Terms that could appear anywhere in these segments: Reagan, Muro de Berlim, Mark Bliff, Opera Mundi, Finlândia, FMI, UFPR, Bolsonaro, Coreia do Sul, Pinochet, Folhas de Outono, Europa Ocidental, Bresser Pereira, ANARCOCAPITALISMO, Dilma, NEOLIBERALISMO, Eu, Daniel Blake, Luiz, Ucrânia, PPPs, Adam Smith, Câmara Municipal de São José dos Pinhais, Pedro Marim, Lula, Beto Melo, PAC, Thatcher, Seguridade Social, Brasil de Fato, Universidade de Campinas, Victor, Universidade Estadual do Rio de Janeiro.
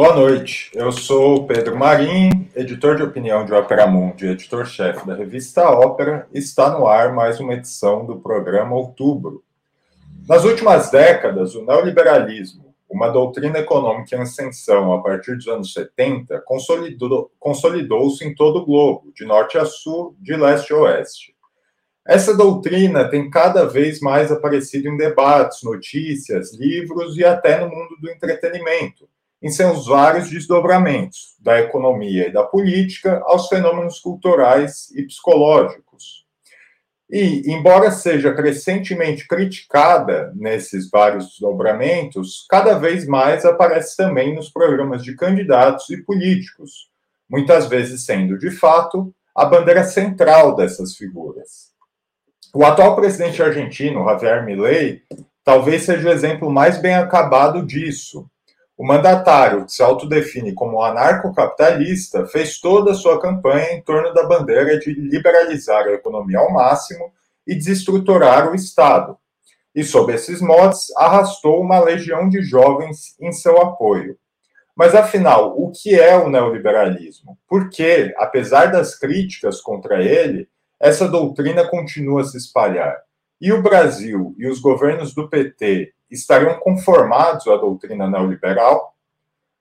Boa noite, eu sou Pedro Marim, editor de opinião de Opera Mundi e editor-chefe da revista Ópera. Está no ar mais uma edição do programa Outubro. Nas últimas décadas, o neoliberalismo, uma doutrina econômica em ascensão a partir dos anos 70, consolidou-se em todo o globo, de norte a sul, de leste a oeste. Essa doutrina tem cada vez mais aparecido em debates, notícias, livros e até no mundo do entretenimento, em seus vários desdobramentos, da economia e da política aos fenômenos culturais e psicológicos. E, embora seja crescentemente criticada nesses vários desdobramentos, cada vez mais aparece também nos programas de candidatos e políticos, muitas vezes sendo, de fato, a bandeira central dessas figuras. O atual presidente argentino, Javier Milei, talvez seja o exemplo mais bem acabado disso. O mandatário, que se autodefine como anarcocapitalista, fez toda a sua campanha em torno da bandeira de liberalizar a economia ao máximo e desestruturar o Estado. E, sob esses motes, arrastou uma legião de jovens em seu apoio. Mas, afinal, o que é o neoliberalismo? Porque, apesar das críticas contra ele, essa doutrina continua a se espalhar. E o Brasil e os governos do PT estariam conformados à doutrina neoliberal?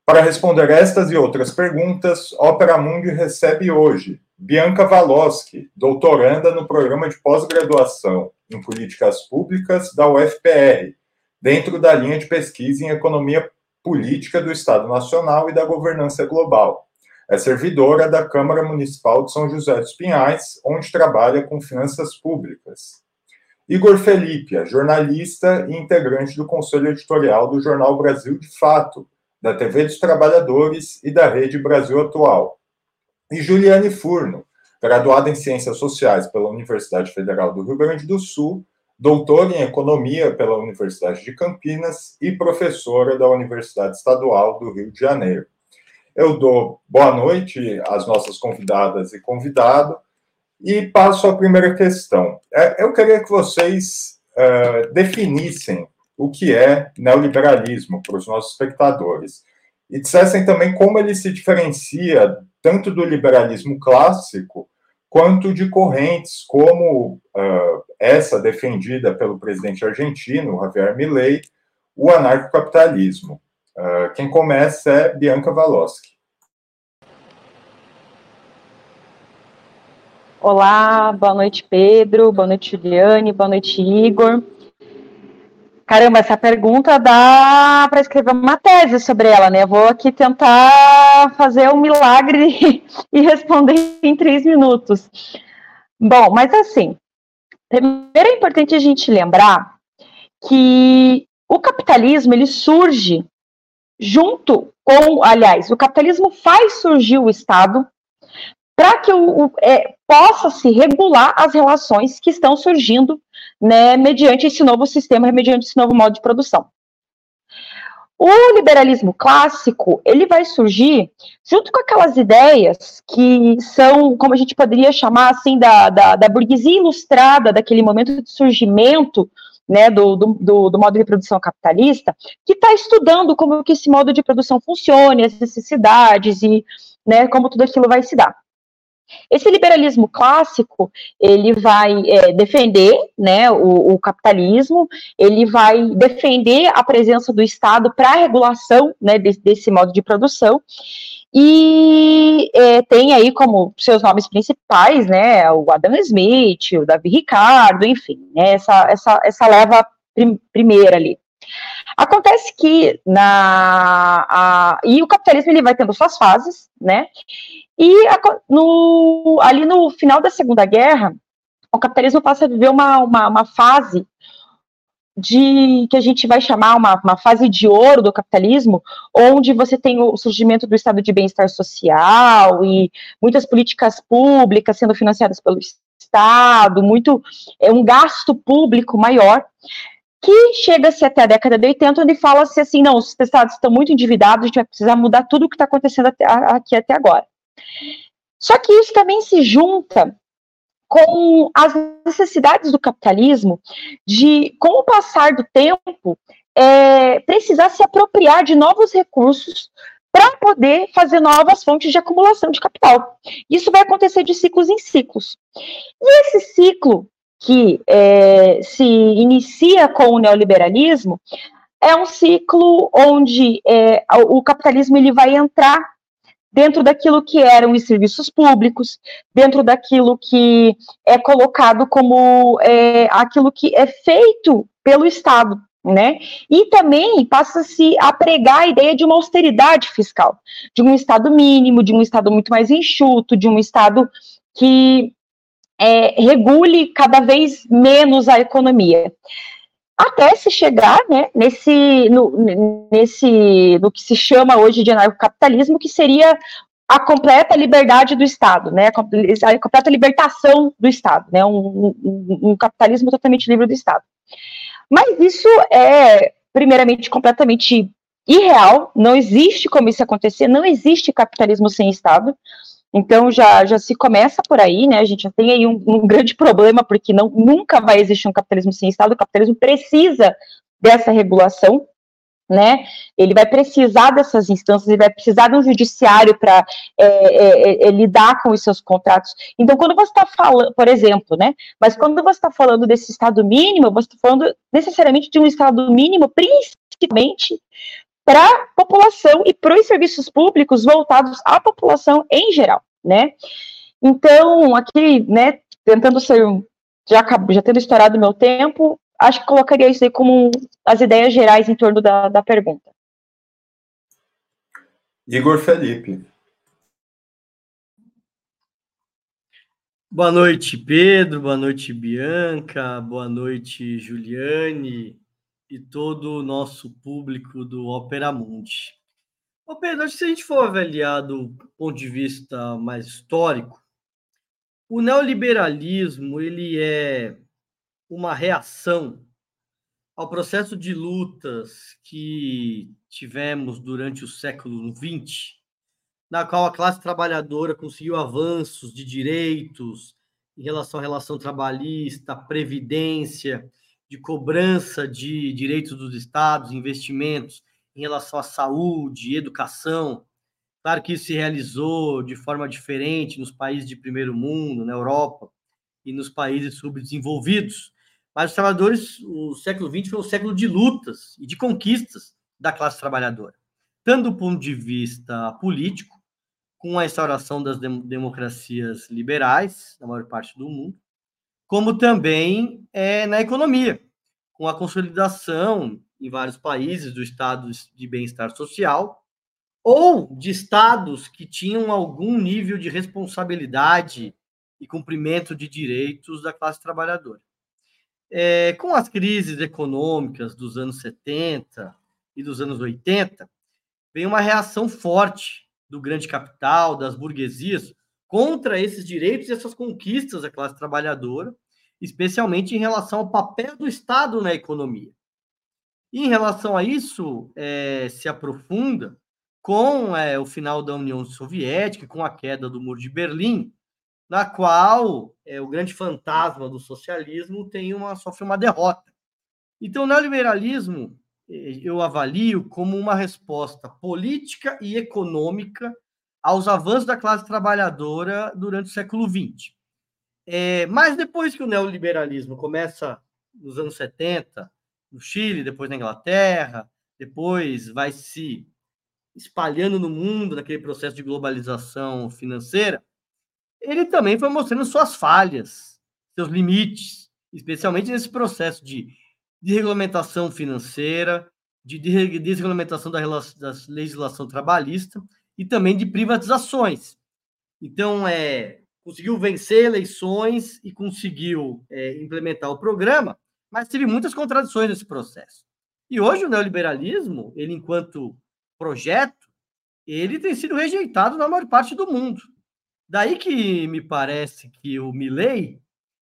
Para responder estas e outras perguntas, Opera Mundi recebe hoje Bianca Valoski, doutoranda no programa de pós-graduação em políticas públicas da UFPR, dentro da linha de pesquisa em economia política do Estado Nacional e da governança global. É servidora da Câmara Municipal de São José dos Pinhais, onde trabalha com finanças públicas. Igor Felippe, jornalista e integrante do Conselho Editorial do jornal Brasil de Fato, da TV dos Trabalhadores e da Rede Brasil Atual. E Juliane Furno, graduada em Ciências Sociais pela Universidade Federal do Rio Grande do Sul, doutora em Economia pela Universidade de Campinas e professora da Universidade Estadual do Rio de Janeiro. Eu dou boa noite às nossas convidadas e convidado. E passo à primeira questão. Eu queria que vocês definissem o que é neoliberalismo para os nossos espectadores e dissessem também como ele se diferencia tanto do liberalismo clássico quanto de correntes como essa defendida pelo presidente argentino, Javier Milei, o anarcocapitalismo. Quem começa é Bianca Valoski. Olá, boa noite, Pedro, boa noite, Juliane, boa noite, Igor. Caramba, essa pergunta dá para escrever uma tese sobre ela, né? Eu vou aqui tentar fazer um milagre e responder em 3 minutos. Bom, mas assim, primeiro é importante a gente lembrar que o capitalismo, ele surge junto com, aliás, o capitalismo faz surgir o Estado, para que possa se regular as relações que estão surgindo, né, mediante esse novo sistema, mediante esse novo modo de produção. O liberalismo clássico, ele vai surgir junto com aquelas ideias que são, como a gente poderia chamar assim, da burguesia ilustrada, daquele momento de surgimento, né, do modo de produção capitalista, que está estudando como que esse modo de produção funciona, as necessidades e, né, como tudo aquilo vai se dar. Esse liberalismo clássico, ele vai defender, né, o capitalismo, ele vai defender a presença do Estado para a regulação, né, desse modo de produção, e tem aí como seus nomes principais, né, o Adam Smith, o Davi Ricardo, enfim, né, essa leva primeira ali. Acontece que o capitalismo ele vai tendo suas fases, né? E ali no final da Segunda Guerra, o capitalismo passa a viver uma fase que a gente vai chamar uma fase de ouro do capitalismo, onde você tem o surgimento do estado de bem-estar social e muitas políticas públicas sendo financiadas pelo Estado, um gasto público maior, que chega-se até a década de 80, onde fala-se assim, não, os Estados estão muito endividados, a gente vai precisar mudar tudo o que está acontecendo até agora. Só que isso também se junta com as necessidades do capitalismo de, com o passar do tempo, precisar se apropriar de novos recursos para poder fazer novas fontes de acumulação de capital. Isso vai acontecer de ciclos em ciclos. E esse ciclo que se inicia com o neoliberalismo é um ciclo onde o capitalismo ele vai entrar dentro daquilo que eram os serviços públicos, dentro daquilo que é colocado como aquilo que é feito pelo Estado, né? E também passa-se a pregar a ideia de uma austeridade fiscal, de um Estado mínimo, de um Estado muito mais enxuto, de um Estado que regule cada vez menos a economia. Até se chegar, né, no que se chama hoje de anarcocapitalismo, que seria a completa liberdade do Estado, né, a completa libertação do Estado, né, um capitalismo totalmente livre do Estado. Mas isso é, primeiramente, completamente irreal, não existe como isso acontecer, não existe capitalismo sem Estado. Então, já se começa por aí, né? A gente já tem aí um grande problema, porque nunca vai existir um capitalismo sem Estado. O capitalismo precisa dessa regulação, né? Ele vai precisar dessas instâncias, ele vai precisar de um judiciário para lidar com os seus contratos. Então, quando você está falando, por exemplo, né? Mas quando você está falando desse Estado mínimo, você está falando necessariamente de um Estado mínimo, principalmente para a população e para os serviços públicos voltados à população em geral, né? Então, aqui, né, tentando ser, já tendo estourado o meu tempo, acho que colocaria isso aí como as ideias gerais em torno da pergunta. Igor Felippe. Boa noite, Pedro, boa noite, Bianca, boa noite, Juliane, e todo o nosso público do Opera Mundi. Ô Pedro, se a gente for avaliar do ponto de vista mais histórico, o neoliberalismo ele é uma reação ao processo de lutas que tivemos durante o século XX, na qual a classe trabalhadora conseguiu avanços de direitos em relação à relação trabalhista, previdência, de cobrança de direitos dos estados, investimentos em relação à saúde, educação. Claro que isso se realizou de forma diferente nos países de primeiro mundo, na Europa e nos países subdesenvolvidos. Mas os trabalhadores, o século XX foi um século de lutas e de conquistas da classe trabalhadora, tanto do ponto de vista político, com a instauração das democracias liberais, na maior parte do mundo, como também na economia, com a consolidação em vários países do estado de bem-estar social ou de estados que tinham algum nível de responsabilidade e cumprimento de direitos da classe trabalhadora. Com as crises econômicas dos anos 70 e dos anos 80, veio uma reação forte do grande capital, das burguesias, contra esses direitos e essas conquistas da classe trabalhadora, especialmente em relação ao papel do Estado na economia. E em relação a isso, se aprofunda com o final da União Soviética, com a queda do Muro de Berlim, na qual o grande fantasma do socialismo sofre uma derrota. Então, o neoliberalismo, eu avalio como uma resposta política e econômica aos avanços da classe trabalhadora durante o século XX. Mas depois que o neoliberalismo começa nos anos 70, no Chile, depois na Inglaterra, depois vai se espalhando no mundo naquele processo de globalização financeira, ele também foi mostrando suas falhas, seus limites, especialmente nesse processo de desregulamentação financeira, de desregulamentação da legislação trabalhista, e também de privatizações. Então, conseguiu vencer eleições e conseguiu implementar o programa, mas teve muitas contradições nesse processo. E hoje o neoliberalismo, ele enquanto projeto, ele tem sido rejeitado na maior parte do mundo. Daí que me parece que o Milei,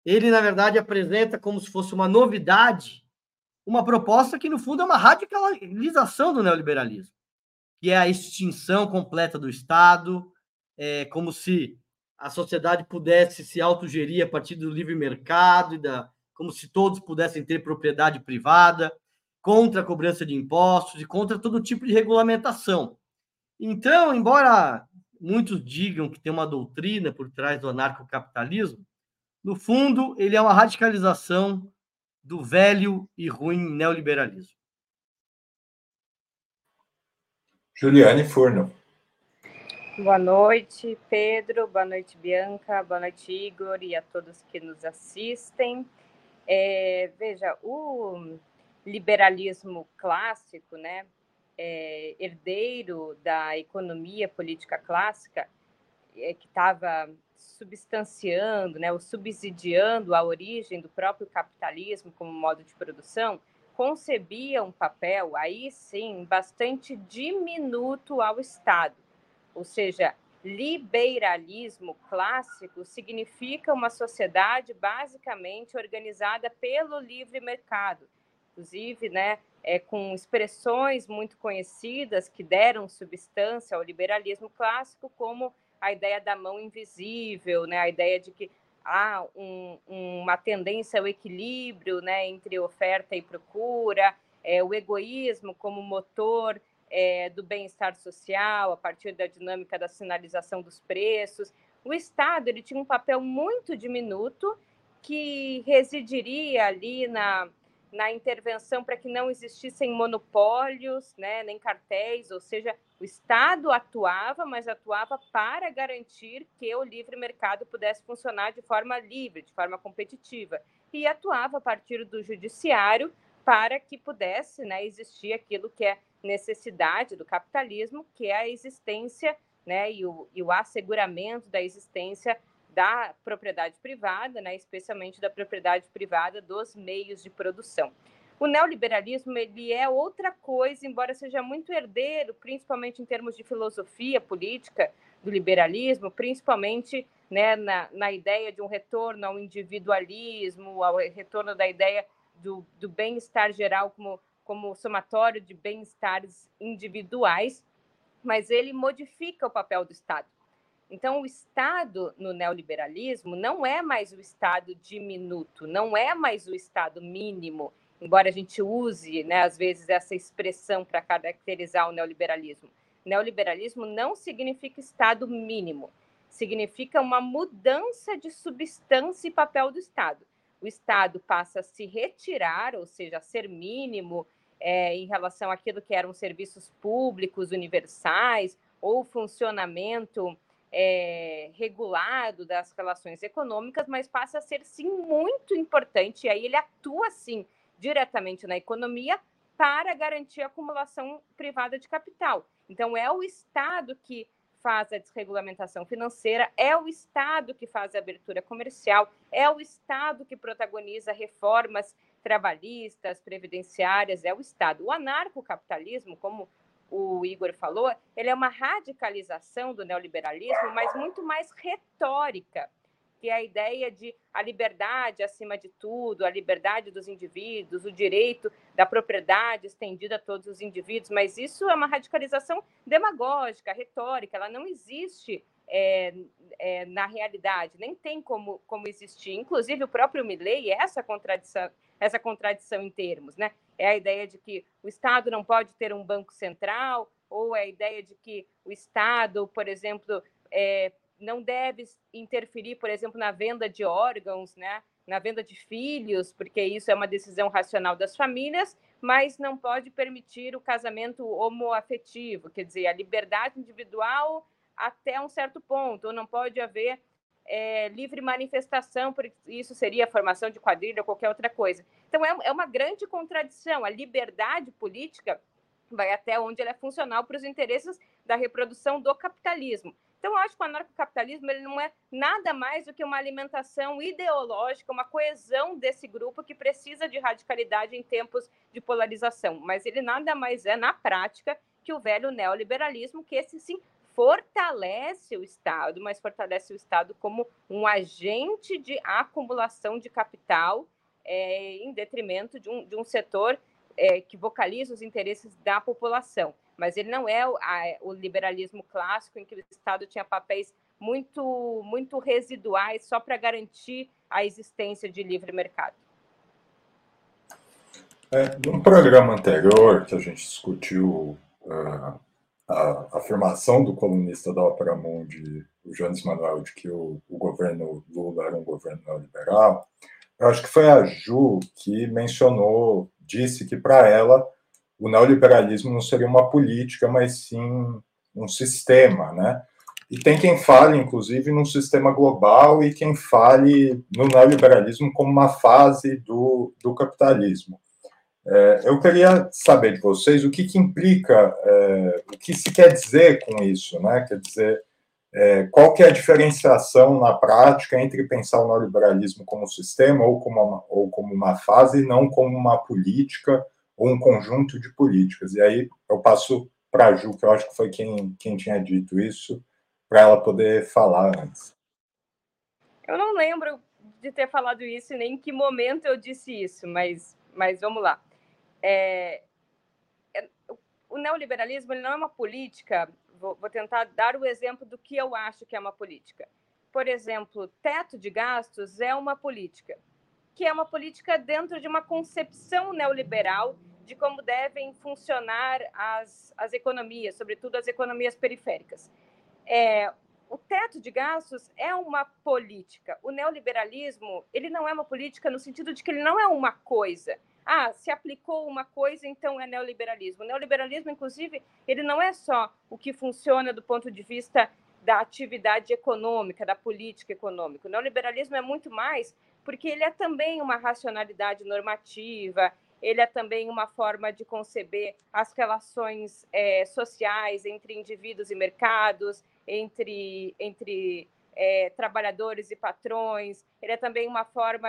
ele na verdade apresenta como se fosse uma novidade, uma proposta que no fundo é uma radicalização do neoliberalismo, que é a extinção completa do Estado, como se a sociedade pudesse se autogerir a partir do livre mercado, como se todos pudessem ter propriedade privada, contra a cobrança de impostos e contra todo tipo de regulamentação. Então, embora muitos digam que tem uma doutrina por trás do anarcocapitalismo, no fundo, ele é uma radicalização do velho e ruim neoliberalismo. Juliane Furno. Boa noite, Pedro. Boa noite, Bianca. Boa noite, Igor, e a todos que nos assistem. Veja, o liberalismo clássico, né? Herdeiro da economia política clássica, que estava substanciando, né, ou subsidiando a origem do próprio capitalismo como modo de produção, concebia um papel, aí sim, bastante diminuto ao Estado. Ou seja, liberalismo clássico significa uma sociedade basicamente organizada pelo livre mercado, inclusive, né, com expressões muito conhecidas que deram substância ao liberalismo clássico, como a ideia da mão invisível, né, a ideia de que há uma tendência ao equilíbrio, né, entre oferta e procura, o egoísmo como motor do bem-estar social, a partir da dinâmica da sinalização dos preços. O Estado, ele tinha um papel muito diminuto que residiria ali na intervenção para que não existissem monopólios, né, nem cartéis, ou seja, o Estado atuava, mas atuava para garantir que o livre mercado pudesse funcionar de forma livre, de forma competitiva, e atuava a partir do judiciário para que pudesse, né, existir aquilo que é necessidade do capitalismo, que é a existência, né, e o asseguramento da existência da propriedade privada, né, especialmente da propriedade privada dos meios de produção. O neoliberalismo, ele é outra coisa, embora seja muito herdeiro, principalmente em termos de filosofia política do liberalismo, principalmente, né, na ideia de um retorno ao individualismo, ao retorno da ideia do bem-estar geral como somatório de bem-estares individuais, mas ele modifica o papel do Estado. Então, o Estado no neoliberalismo não é mais o Estado diminuto, não é mais o Estado mínimo, embora a gente use, né, às vezes, essa expressão para caracterizar o neoliberalismo. Neoliberalismo não significa Estado mínimo, significa uma mudança de substância e papel do Estado. O Estado passa a se retirar, ou seja, a ser mínimo em relação àquilo que eram serviços públicos universais ou funcionamento regulado das relações econômicas, mas passa a ser, sim, muito importante. E aí ele atua, sim, diretamente na economia para garantir a acumulação privada de capital. Então, é o Estado que faz a desregulamentação financeira, é o Estado que faz a abertura comercial, é o Estado que protagoniza reformas trabalhistas, previdenciárias, é o Estado. O anarcocapitalismo, como o Igor falou, ele é uma radicalização do neoliberalismo, mas muito mais retórica, que é a ideia de a liberdade acima de tudo, a liberdade dos indivíduos, o direito da propriedade estendida a todos os indivíduos, mas isso é uma radicalização demagógica, retórica, ela não existe na realidade, nem tem como existir. Inclusive, o próprio Milei, essa contradição em termos, né? É a ideia de que o Estado não pode ter um banco central, ou é a ideia de que o Estado, por exemplo, não deve interferir, por exemplo, na venda de órgãos, né? Na venda de filhos, porque isso é uma decisão racional das famílias, mas não pode permitir o casamento homoafetivo, quer dizer, a liberdade individual até um certo ponto, ou não pode haver livre manifestação, porque isso seria a formação de quadrilha ou qualquer outra coisa. Então, é uma grande contradição. A liberdade política vai até onde ela é funcional para os interesses da reprodução do capitalismo. Então, eu acho que o anarcocapitalismo, ele não é nada mais do que uma alimentação ideológica, uma coesão desse grupo que precisa de radicalidade em tempos de polarização. Mas ele nada mais é, na prática, que o velho neoliberalismo, que esse, sim, fortalece o Estado, mas fortalece o Estado como um agente de acumulação de capital em detrimento de um setor que vocaliza os interesses da população. Mas ele não é o liberalismo clássico em que o Estado tinha papéis muito, muito residuais só para garantir a existência de livre mercado. Num programa anterior que a gente discutiu a afirmação do colunista da Opera Mundi, o Jones Manuel, de que o governo Lula era um governo neoliberal, eu acho que foi a Ju que mencionou, disse que para ela o neoliberalismo não seria uma política, mas sim um sistema, né? E tem quem fale, inclusive, num sistema global e quem fale no neoliberalismo como uma fase do capitalismo. Eu queria saber de vocês o que implica, o que se quer dizer com isso, né? Quer dizer, qual que é a diferenciação na prática entre pensar o neoliberalismo como sistema ou como uma fase e não como uma política ou um conjunto de políticas. E aí eu passo para a Ju, que eu acho que foi quem tinha dito isso, para ela poder falar antes. Eu não lembro de ter falado isso e nem em que momento eu disse isso, mas vamos lá. O neoliberalismo ele não é uma política, vou tentar dar o exemplo do que eu acho que é uma política. Por exemplo, teto de gastos é uma política, que é uma política dentro de uma concepção neoliberal de como devem funcionar as economias, sobretudo as economias periféricas. O teto de gastos é uma política. O neoliberalismo ele não é uma política no sentido de que ele não é uma coisa. Se aplicou uma coisa, então é neoliberalismo. O neoliberalismo, inclusive, ele não é só o que funciona do ponto de vista da atividade econômica, da política econômica. O neoliberalismo é muito mais porque ele é também uma racionalidade normativa, ele é também uma forma de conceber as relações sociais entre indivíduos e mercados, entre trabalhadores e patrões, ele é também uma forma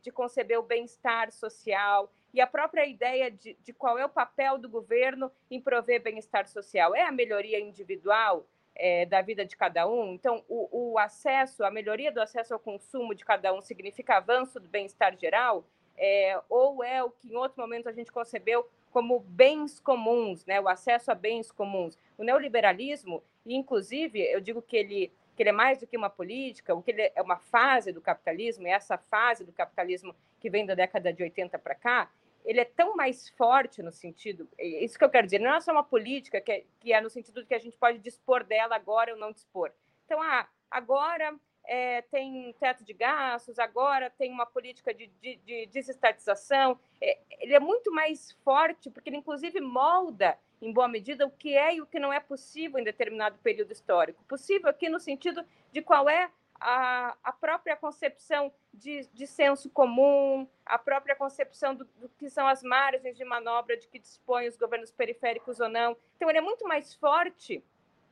de conceber o bem-estar social e a própria ideia de qual é o papel do governo em prover bem-estar social. É a melhoria individual da vida de cada um? Então, o acesso, a melhoria do acesso ao consumo de cada um significa avanço do bem-estar geral? Ou é o que em outro momento a gente concebeu como bens comuns, né? O acesso a bens comuns. O neoliberalismo, inclusive, eu digo que ele é mais do que uma política, o que ele é uma fase do capitalismo, e essa fase do capitalismo que vem da década de 80 para cá, ele é tão mais forte no sentido... Isso que eu quero dizer, não é só uma política que é no sentido de que a gente pode dispor dela agora ou não dispor. Então, agora... tem teto de gastos, agora tem uma política de desestatização. Ele é muito mais forte, porque ele, inclusive, molda, em boa medida, o que é e o que não é possível em determinado período histórico. Possível aqui no sentido de qual é a própria concepção de senso comum, a própria concepção do que são as margens de manobra de que dispõem os governos periféricos ou não. Então, ele é muito mais forte,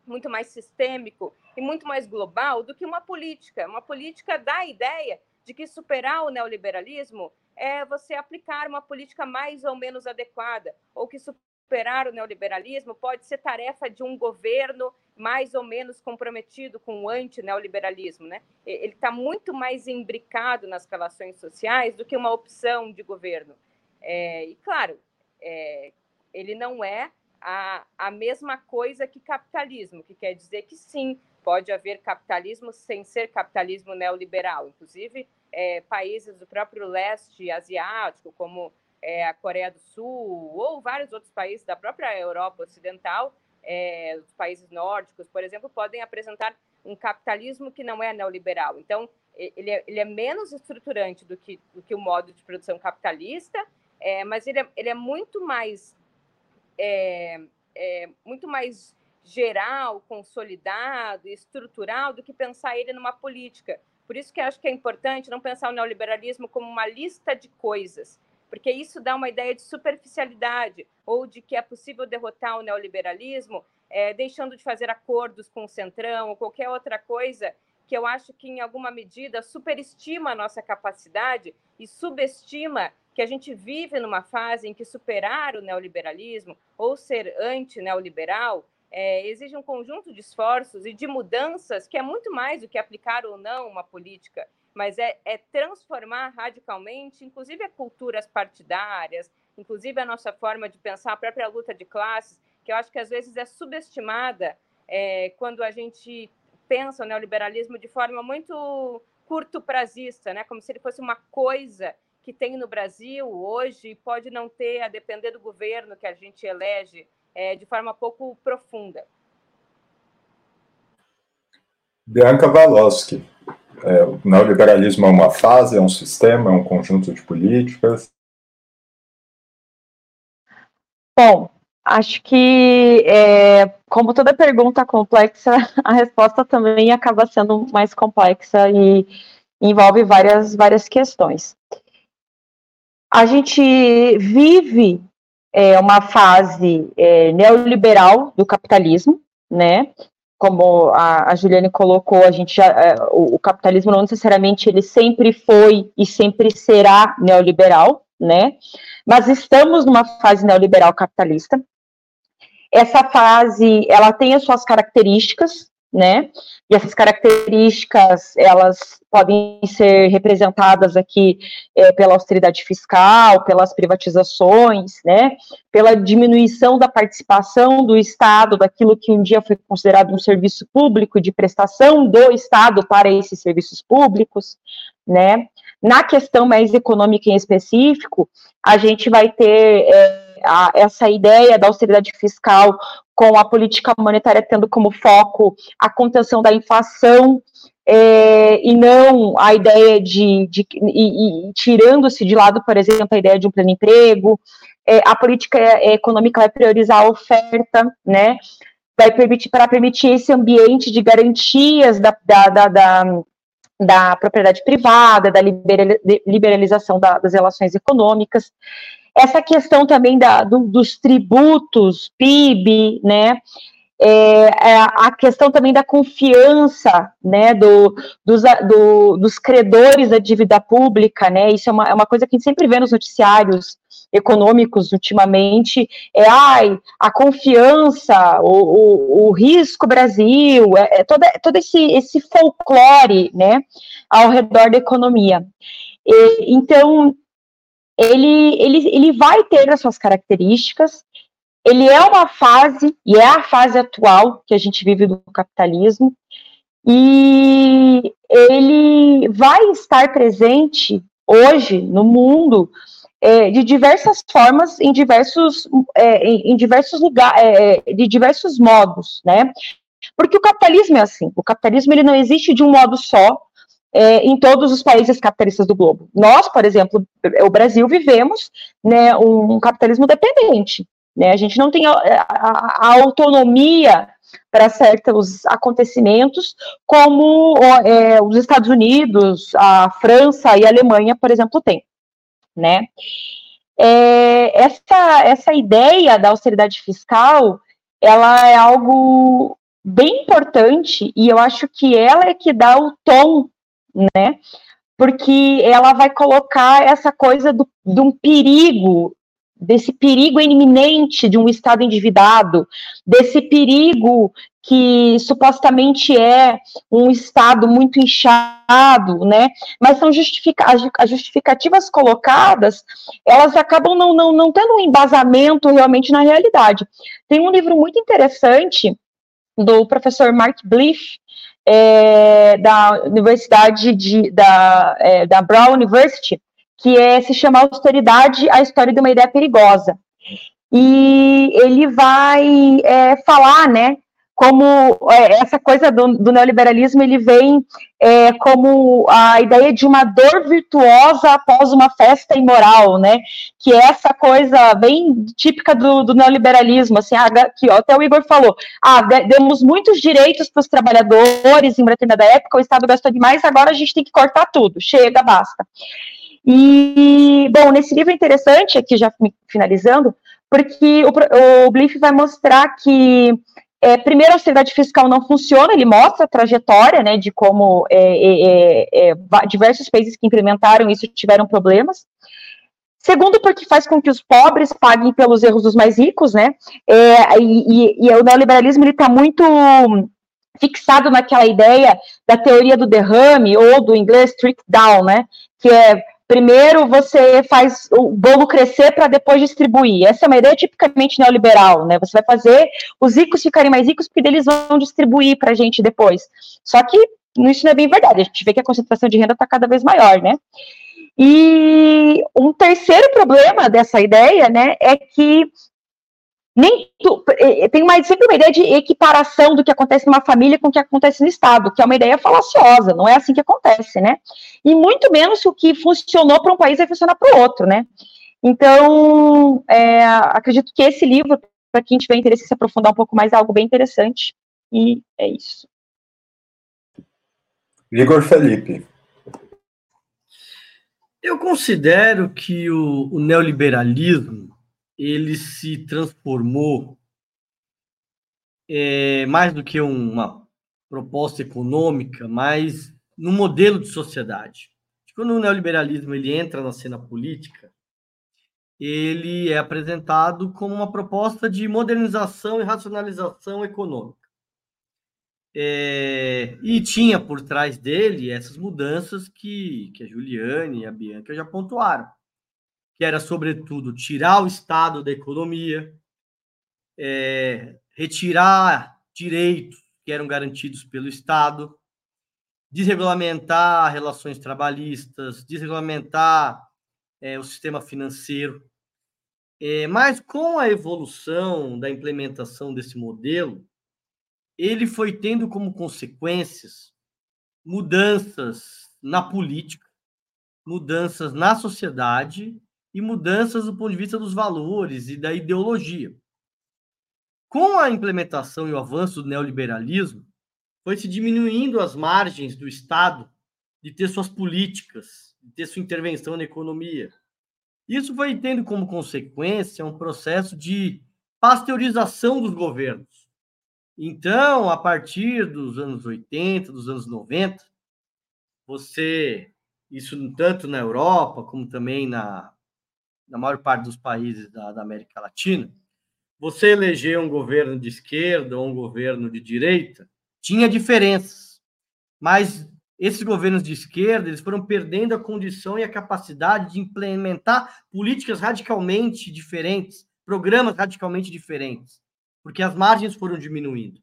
muito mais sistêmico e muito mais global do que uma política. Uma política dá a ideia de que superar o neoliberalismo é você aplicar uma política mais ou menos adequada, ou que superar o neoliberalismo pode ser tarefa de um governo mais ou menos comprometido com o anti-neoliberalismo, né? Ele está muito mais imbricado nas relações sociais do que uma opção de governo. E, claro, ele não é a mesma coisa que capitalismo, que quer dizer que sim, pode haver capitalismo sem ser capitalismo neoliberal. Inclusive, países do próprio leste asiático, como a Coreia do Sul, ou vários outros países da própria Europa Ocidental, os países nórdicos, por exemplo, podem apresentar um capitalismo que não é neoliberal. Então, ele é menos estruturante do que o modo de produção capitalista, mas ele é muito mais... muito mais geral, consolidado, estrutural do que pensar ele numa política. Por isso que acho que é importante não pensar o neoliberalismo como uma lista de coisas, porque isso dá uma ideia de superficialidade ou de que é possível derrotar o neoliberalismo deixando de fazer acordos com o Centrão ou qualquer outra coisa que eu acho que, em alguma medida, superestima a nossa capacidade e subestima que a gente vive numa fase em que superar o neoliberalismo ou ser anti-neoliberal exige um conjunto de esforços e de mudanças que é muito mais do que aplicar ou não uma política, mas é transformar radicalmente, inclusive as culturas partidárias, inclusive a nossa forma de pensar a própria luta de classes, que eu acho que às vezes é subestimada quando a gente pensa o neoliberalismo de forma muito curto-prazista, né? Como se ele fosse uma coisa que tem no Brasil hoje pode não ter, a depender do governo que a gente elege, de forma pouco profunda. Bianca Valoski, o neoliberalismo é uma fase, é um sistema, é um conjunto de políticas? Bom, acho que, como toda pergunta complexa, a resposta também acaba sendo mais complexa e envolve várias questões. A gente vive uma fase neoliberal do capitalismo, né? Como a Juliane colocou, a gente já, o capitalismo não necessariamente ele sempre foi e sempre será neoliberal, né? Mas estamos numa fase neoliberal capitalista. Essa fase, ela tem as suas características, né? E essas características, elas podem ser representadas aqui pela austeridade fiscal, pelas privatizações, né? Pela diminuição da participação do Estado, daquilo que um dia foi considerado um serviço público, de prestação do Estado para esses serviços públicos, né? Na questão mais econômica em específico, a gente vai ter essa ideia da austeridade fiscal com a política monetária tendo como foco a contenção da inflação e não a ideia de tirando-se de lado, por exemplo, a ideia de um pleno emprego. A política econômica vai priorizar a oferta, né? Vai permitir, para permitir esse ambiente de garantias da propriedade privada, da liberalização das relações econômicas. Essa questão também dos tributos, PIB, né? A questão também da confiança, né? dos credores da dívida pública, né? Isso é uma coisa que a gente sempre vê nos noticiários econômicos ultimamente, a confiança, o risco Brasil, todo esse folclore, né, ao redor da economia. Então, ele vai ter as suas características, ele é uma fase, e é a fase atual que a gente vive do capitalismo, e ele vai estar presente hoje no mundo de diversas formas, em diversos lugares, de diversos modos, né? Porque o capitalismo é assim, o capitalismo ele não existe de um modo só em todos os países capitalistas do globo. Nós, por exemplo, o Brasil, vivemos, né, um capitalismo dependente, né? A gente não tem a autonomia para certos acontecimentos, como os Estados Unidos, a França e a Alemanha, por exemplo, têm, né? Essa ideia da austeridade fiscal, ela é algo bem importante, e eu acho que ela é que dá o tom, né? Porque ela vai colocar essa coisa de um perigo, desse perigo iminente de um Estado endividado, desse perigo que supostamente é um Estado muito inchado, né? Mas são as justificativas colocadas, elas acabam não tendo um embasamento realmente na realidade. Tem um livro muito interessante do professor Mark Bliff, da Universidade da Brown University, que se chama Austeridade, a História de uma Ideia Perigosa. E ele vai falar, né, como essa coisa do neoliberalismo, ele vem como a ideia de uma dor virtuosa após uma festa imoral, né, que é essa coisa bem típica do neoliberalismo, assim, que até o Igor falou, demos muitos direitos para os trabalhadores em uma determinada época, o Estado gastou demais, agora a gente tem que cortar tudo, chega, basta. E, bom, nesse livro interessante, aqui já finalizando, porque o Bliff vai mostrar que, primeiro, a austeridade fiscal não funciona, ele mostra a trajetória, né, de como diversos países que implementaram isso tiveram problemas. Segundo, porque faz com que os pobres paguem pelos erros dos mais ricos, né, e o neoliberalismo, ele está muito fixado naquela ideia da teoria do derrame, ou do inglês trickle-down, né, que é primeiro você faz o bolo crescer para depois distribuir. Essa é uma ideia tipicamente neoliberal, né? Você vai fazer os ricos ficarem mais ricos porque eles vão distribuir para a gente depois. Só que isso não é bem verdade. A gente vê que a concentração de renda está cada vez maior, né? E um terceiro problema dessa ideia, né, é que tem sempre uma ideia de equiparação do que acontece numa família com o que acontece no Estado, que é uma ideia falaciosa, não é assim que acontece, né? E muito menos o que funcionou para um país vai funcionar para o outro, né? Então, acredito que esse livro, para quem tiver interesse em se aprofundar um pouco mais, é algo bem interessante, e é isso. Igor Felippe. Eu considero que o neoliberalismo ele se transformou mais do que uma proposta econômica, mas num modelo de sociedade. Quando o neoliberalismo ele entra na cena política, ele é apresentado como uma proposta de modernização e racionalização econômica. E tinha por trás dele essas mudanças que a Juliane e a Bianca já pontuaram, que era, sobretudo, tirar o Estado da economia, retirar direitos que eram garantidos pelo Estado, desregulamentar relações trabalhistas, desregulamentar o sistema financeiro. Mas, com a evolução da implementação desse modelo, ele foi tendo como consequências mudanças na política, mudanças na sociedade e mudanças do ponto de vista dos valores e da ideologia. Com a implementação e o avanço do neoliberalismo, foi se diminuindo as margens do Estado de ter suas políticas, de ter sua intervenção na economia. Isso foi tendo como consequência um processo de pasteurização dos governos. Então, a partir dos anos 80, dos anos 90, isso tanto na Europa como também na maior parte dos países da América Latina, você eleger um governo de esquerda ou um governo de direita, tinha diferenças. Mas esses governos de esquerda, eles foram perdendo a condição e a capacidade de implementar políticas radicalmente diferentes, programas radicalmente diferentes, porque as margens foram diminuindo.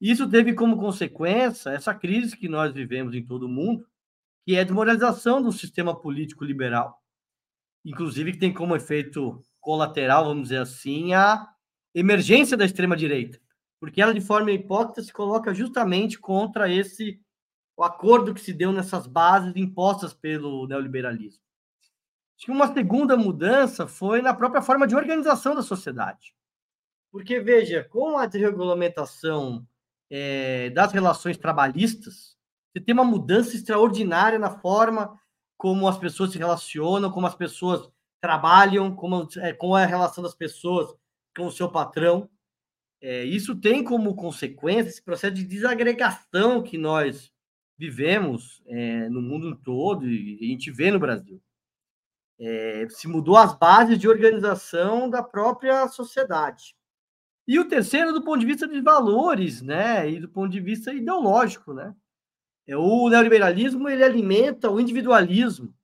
Isso teve como consequência essa crise que nós vivemos em todo o mundo, que é a desmoralização do sistema político liberal. Inclusive, que tem como efeito colateral, vamos dizer assim, a emergência da extrema-direita, porque ela, de forma hipócrita, se coloca justamente contra o acordo que se deu nessas bases impostas pelo neoliberalismo. Acho que uma segunda mudança foi na própria forma de organização da sociedade, porque, veja, com a desregulamentação das relações trabalhistas, você tem uma mudança extraordinária na forma como as pessoas se relacionam, como as pessoas trabalham, como é a relação das pessoas com o seu patrão. Isso tem como consequência esse processo de desagregação que nós vivemos no mundo todo e a gente vê no Brasil. Se mudou as bases de organização da própria sociedade. E o terceiro, do ponto de vista de valores, né, e do ponto de vista ideológico, né? O neoliberalismo ele alimenta o individualismo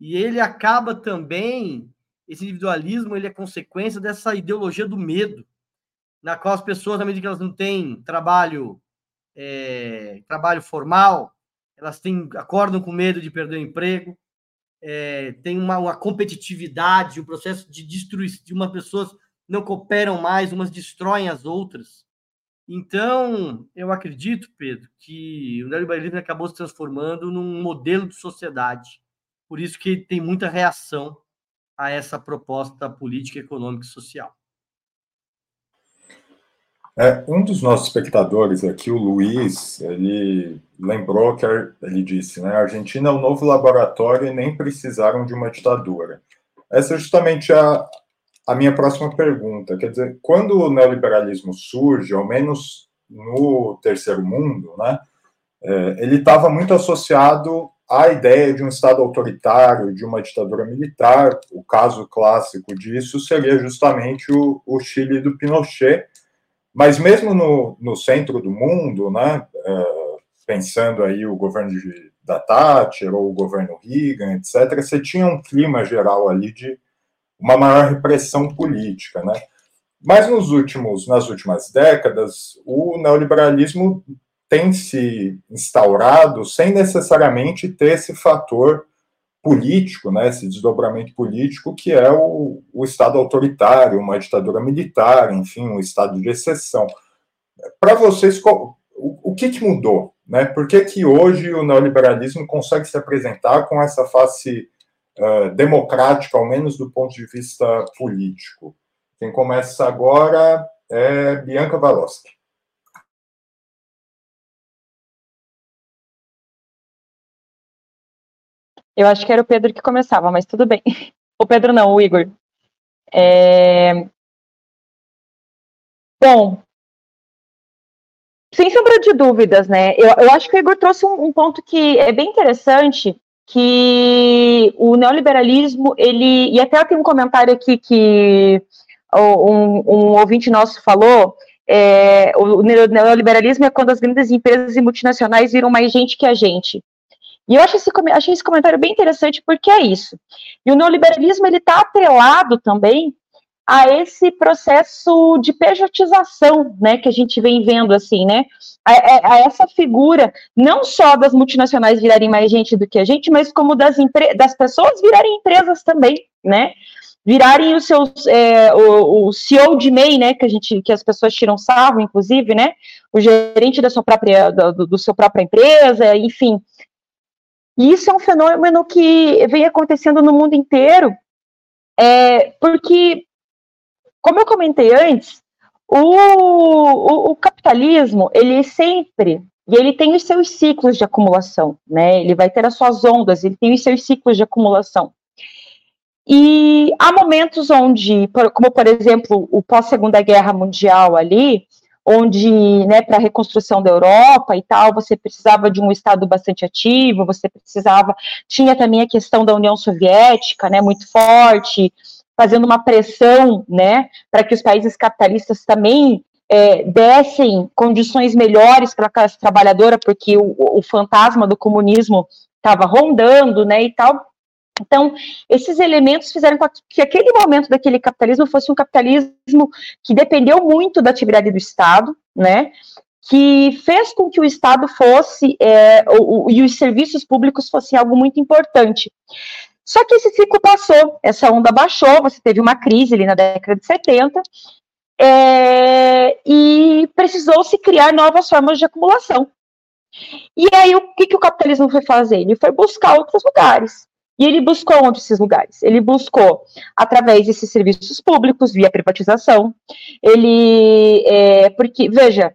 e ele acaba também, esse individualismo ele é consequência dessa ideologia do medo, na qual as pessoas, na medida que elas não têm trabalho formal, elas acordam com medo de perder o emprego, tem uma competitividade, um processo de destruição, de umas pessoas não cooperam mais, umas destroem as outras. Então, eu acredito, Pedro, que o neoliberalismo acabou se transformando num modelo de sociedade. Por isso que tem muita reação a essa proposta política, econômica e social. Um dos nossos espectadores aqui, o Luiz, ele lembrou que ele disse, né, a Argentina é um novo laboratório e nem precisaram de uma ditadura. Essa é justamente a minha próxima pergunta, quer dizer, quando o neoliberalismo surge, ao menos no terceiro mundo, né, ele estava muito associado à ideia de um Estado autoritário, de uma ditadura militar. O caso clássico disso seria justamente o Chile do Pinochet, mas mesmo no centro do mundo, né, pensando aí o governo da Thatcher ou o governo Reagan, etc., você tinha um clima geral ali de uma maior repressão política, né? Mas nas últimas décadas, o neoliberalismo tem se instaurado sem necessariamente ter esse fator político, né, esse desdobramento político, que é o Estado autoritário, uma ditadura militar, enfim, um Estado de exceção. Para vocês, o que mudou? Né? Por que hoje o neoliberalismo consegue se apresentar com essa face democrática, ao menos do ponto de vista político? Quem começa agora é Bianca Valoski. Eu acho que era o Pedro que começava, mas tudo bem. O Pedro não, o Igor. Bom, sem sombra de dúvidas, né? Eu acho que o Igor trouxe um ponto que é bem interessante, que o neoliberalismo, ele... E até tem um comentário aqui que um ouvinte nosso falou, o neoliberalismo é quando as grandes empresas e multinacionais viram mais gente que a gente. E eu achei esse comentário bem interessante, porque é isso. E o neoliberalismo, ele está atrelado também a esse processo de pejotização, né, que a gente vem vendo, assim, né, a essa figura, não só das multinacionais virarem mais gente do que a gente, mas como das pessoas virarem empresas também, né, virarem os seus, o CEO de MEI, né, que as pessoas tiram sarro, inclusive, né, o gerente do seu própria empresa, enfim. E isso é um fenômeno que vem acontecendo no mundo inteiro, porque, como eu comentei antes, o capitalismo, ele sempre, e ele tem os seus ciclos de acumulação, né? Ele vai ter as suas ondas, ele tem os seus ciclos de acumulação. E há momentos onde, como por exemplo, o pós-Segunda Guerra Mundial ali, onde, né, para a reconstrução da Europa e tal, você precisava de um Estado bastante ativo, tinha também a questão da União Soviética, né, muito forte, fazendo uma pressão, né, para que os países capitalistas também dessem condições melhores para a classe trabalhadora, porque o fantasma do comunismo estava rondando, né, e tal. Então, esses elementos fizeram com que aquele momento daquele capitalismo fosse um capitalismo que dependeu muito da atividade do Estado, né, que fez com que o Estado fosse, e os serviços públicos fossem algo muito importante. Só que esse ciclo passou, essa onda baixou, você teve uma crise ali na década de 70, e precisou-se criar novas formas de acumulação. E aí, o que o capitalismo foi fazer? Ele foi buscar outros lugares. E ele buscou onde esses lugares? Ele buscou através desses serviços públicos, via privatização. Porque, veja,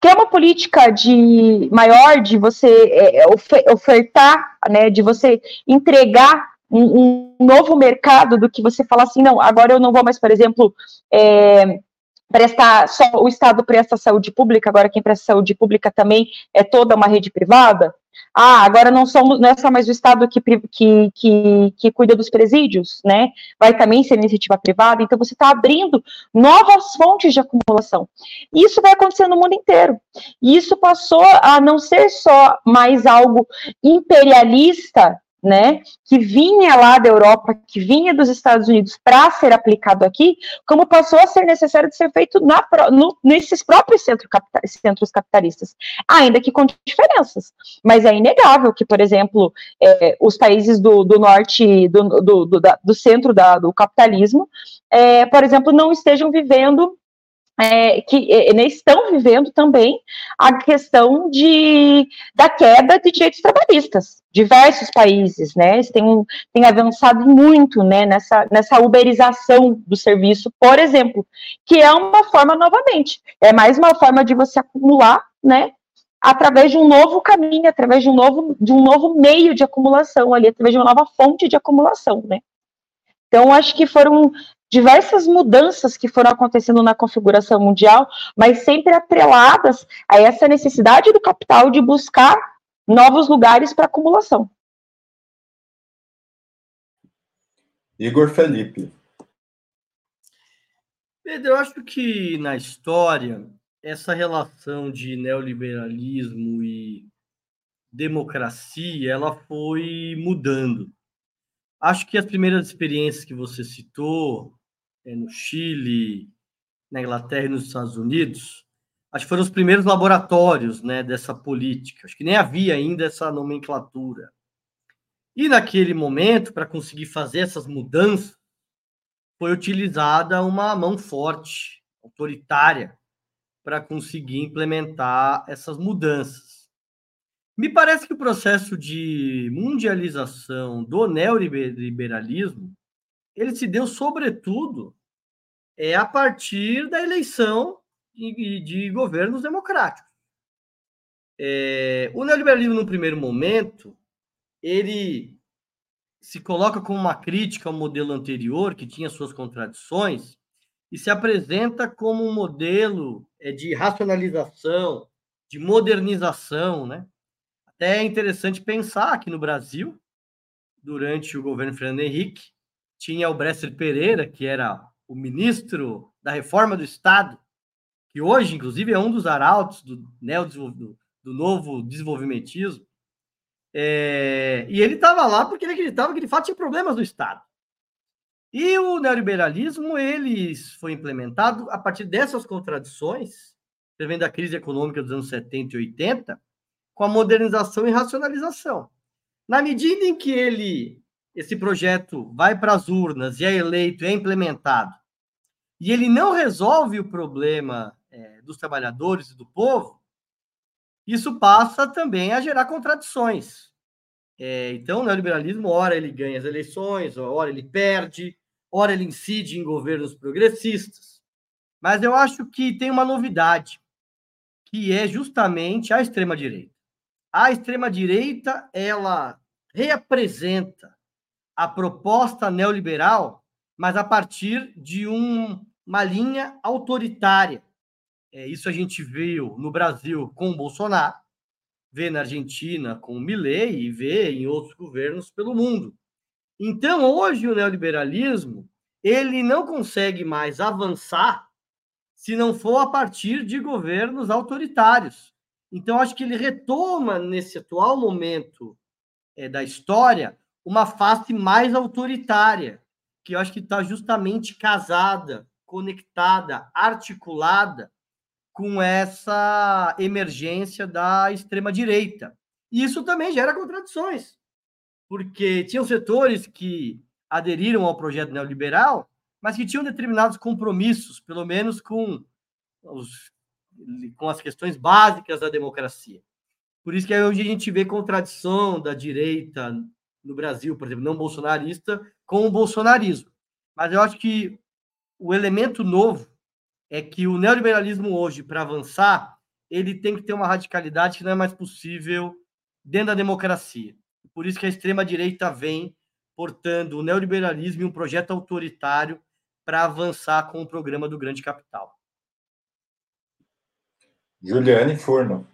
ter uma política maior de você ofertar, né, de você entregar um novo mercado, do que você falar assim, não, agora eu não vou mais, por exemplo, só o Estado presta saúde pública, agora quem presta saúde pública também é toda uma rede privada. Ah, agora não é só mais o Estado que cuida dos presídios, né? Vai também ser iniciativa privada, então você está abrindo novas fontes de acumulação. Isso vai acontecer no mundo inteiro. E isso passou a não ser só mais algo imperialista, né, que vinha lá da Europa, que vinha dos Estados Unidos para ser aplicado aqui, como passou a ser necessário de ser feito nesses próprios centros capitalistas, ainda que com diferenças, mas é inegável que, por exemplo, os países do norte, do centro do capitalismo, por exemplo, não estejam vivendo, estão vivendo também a questão da queda de direitos trabalhistas. Diversos países, né, têm avançado muito, né, nessa uberização do serviço, por exemplo, que é uma forma, novamente, mais uma forma de você acumular, né, através de um novo caminho, através de um novo meio de acumulação ali, através de uma nova fonte de acumulação, né. Então, acho que foram diversas mudanças que foram acontecendo na configuração mundial, mas sempre atreladas a essa necessidade do capital de buscar novos lugares para acumulação. Igor Felippe. Pedro, eu acho que na história, essa relação de neoliberalismo e democracia, ela foi mudando. Acho que as primeiras experiências que você citou, no Chile, na Inglaterra e nos Estados Unidos, acho que foram os primeiros laboratórios, né, dessa política. Acho que nem havia ainda essa nomenclatura. E naquele momento, para conseguir fazer essas mudanças, foi utilizada uma mão forte, autoritária, para conseguir implementar essas mudanças. Me parece que o processo de mundialização do neoliberalismo, ele se deu, sobretudo, a partir da eleição de governos democráticos. O neoliberalismo, no primeiro momento, ele se coloca como uma crítica ao modelo anterior, que tinha suas contradições, e se apresenta como um modelo de racionalização, de modernização, né? Até é interessante pensar que no Brasil, durante o governo Fernando Henrique, tinha o Bresser Pereira, que era o ministro da Reforma do Estado, que hoje, inclusive, é um dos arautos do novo desenvolvimentismo. E ele estava lá porque ele acreditava que, de fato, tinha problemas no Estado. E o neoliberalismo ele foi implementado a partir dessas contradições, prevendo a crise econômica dos anos 70 e 80, com a modernização e racionalização. Na medida em que esse projeto vai para as urnas e é eleito, é implementado, e ele não resolve o problema dos trabalhadores e do povo, isso passa também a gerar contradições. Então, o neoliberalismo, ora ele ganha as eleições, ora ele perde, ora ele incide em governos progressistas. Mas eu acho que tem uma novidade, que é justamente a extrema-direita. A extrema-direita, ela reapresenta a proposta neoliberal, mas a partir de uma linha autoritária. Isso a gente viu no Brasil com o Bolsonaro, vê na Argentina com o Milei e vê em outros governos pelo mundo. Então, hoje, o neoliberalismo ele não consegue mais avançar se não for a partir de governos autoritários. Então, acho que ele retoma, nesse atual momento da história, uma face mais autoritária, que eu acho que está justamente casada, conectada, articulada com essa emergência da extrema-direita. E isso também gera contradições, porque tinham setores que aderiram ao projeto neoliberal, mas que tinham determinados compromissos, pelo menos com as questões básicas da democracia. Por isso que hoje a gente vê contradição da direita no Brasil, por exemplo, não bolsonarista, com o bolsonarismo. Mas eu acho que o elemento novo é que o neoliberalismo hoje, para avançar, ele tem que ter uma radicalidade que não é mais possível dentro da democracia. Por isso que a extrema-direita vem portando o neoliberalismo e um projeto autoritário para avançar com o programa do grande capital. Juliane Furno.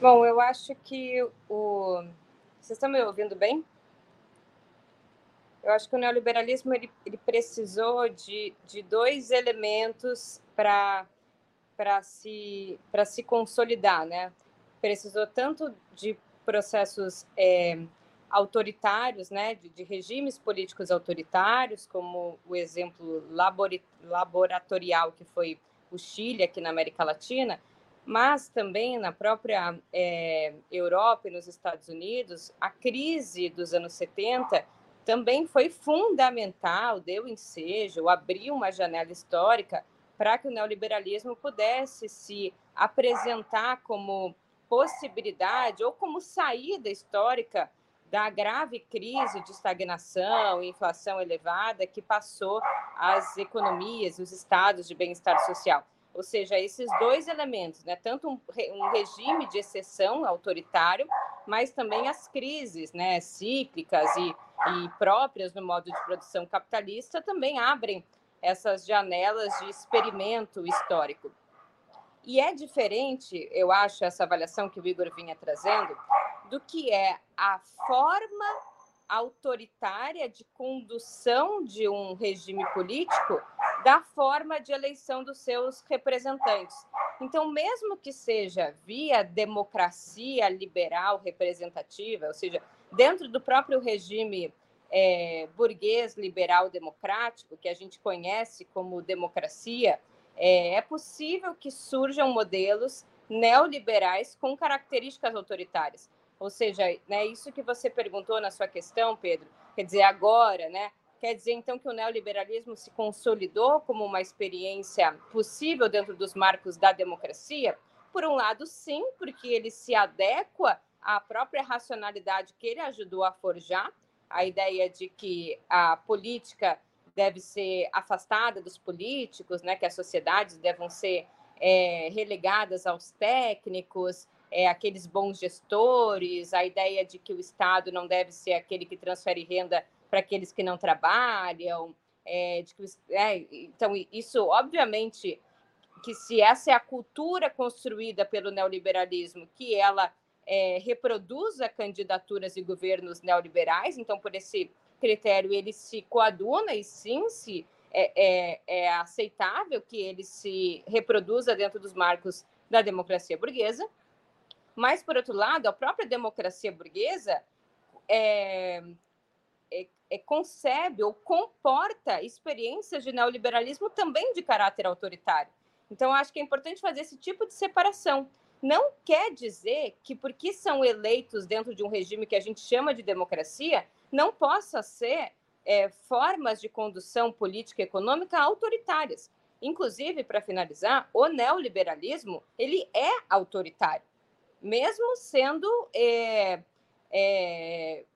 Bom, eu acho que Vocês estão me ouvindo bem? Eu acho que o neoliberalismo ele precisou de dois elementos para se consolidar, né? Precisou tanto de processos autoritários, né? De regimes políticos autoritários, como o exemplo laboratorial que foi o Chile aqui na América Latina, mas também na própria Europa e nos Estados Unidos, a crise dos anos 70 também foi fundamental, deu ensejo, abriu uma janela histórica para que o neoliberalismo pudesse se apresentar como possibilidade ou como saída histórica da grave crise de estagnação e inflação elevada que passou as economias, os estados de bem-estar social. Ou seja, esses dois elementos, né? Tanto um regime de exceção autoritário, mas também as crises, né? Cíclicas e próprias no modo de produção capitalista também abrem essas janelas de experimento histórico. E é diferente, eu acho, essa avaliação que o Igor vinha trazendo, do que é a forma autoritária de condução de um regime político da forma de eleição dos seus representantes. Então, mesmo que seja via democracia liberal representativa, ou seja, dentro do próprio regime burguês liberal democrático, que a gente conhece como democracia, é possível que surjam modelos neoliberais com características autoritárias. Ou seja, né, isso que você perguntou na sua questão, Pedro, quer dizer, agora, né? Quer dizer, então, que o neoliberalismo se consolidou como uma experiência possível dentro dos marcos da democracia? Por um lado, sim, porque ele se adequa à própria racionalidade que ele ajudou a forjar, a ideia de que a política deve ser afastada dos políticos, né, que as sociedades devam ser relegadas aos técnicos, aqueles bons gestores, a ideia de que o Estado não deve ser aquele que transfere renda para aqueles que não trabalham. Então, isso, obviamente, que se essa é a cultura construída pelo neoliberalismo, que ela reproduza candidaturas e governos neoliberais, então, por esse critério, ele se coaduna e, sim, é aceitável que ele se reproduza dentro dos marcos da democracia burguesa. Mas, por outro lado, a própria democracia burguesa concebe ou comporta experiências de neoliberalismo também de caráter autoritário. Então, acho que é importante fazer esse tipo de separação. Não quer dizer que, porque são eleitos dentro de um regime que a gente chama de democracia, não possa ser formas de condução política e econômica autoritárias. Inclusive, para finalizar, o neoliberalismo ele é autoritário, mesmo sendo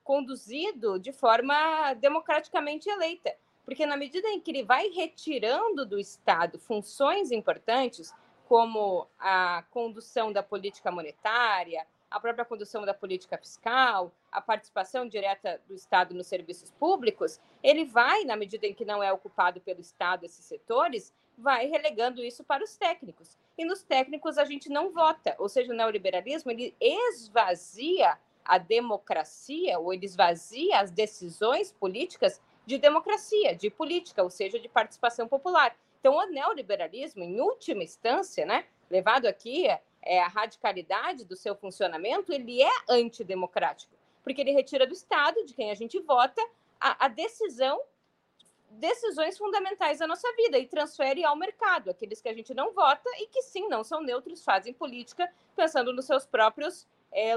conduzido de forma democraticamente eleita, porque na medida em que ele vai retirando do Estado funções importantes, como a condução da política monetária, a própria condução da política fiscal, a participação direta do Estado nos serviços públicos, ele vai, na medida em que não é ocupado pelo Estado esses setores, vai relegando isso para os técnicos. E nos técnicos a gente não vota, ou seja, o neoliberalismo ele esvazia a democracia, ou ele esvazia as decisões políticas de democracia, de política, ou seja, de participação popular. Então, o neoliberalismo, em última instância, né, levado aqui a radicalidade do seu funcionamento, ele é antidemocrático, porque ele retira do Estado, de quem a gente vota, a decisões fundamentais da nossa vida e transfere ao mercado, aqueles que a gente não vota e que, sim, não são neutros, fazem política pensando nos seus próprios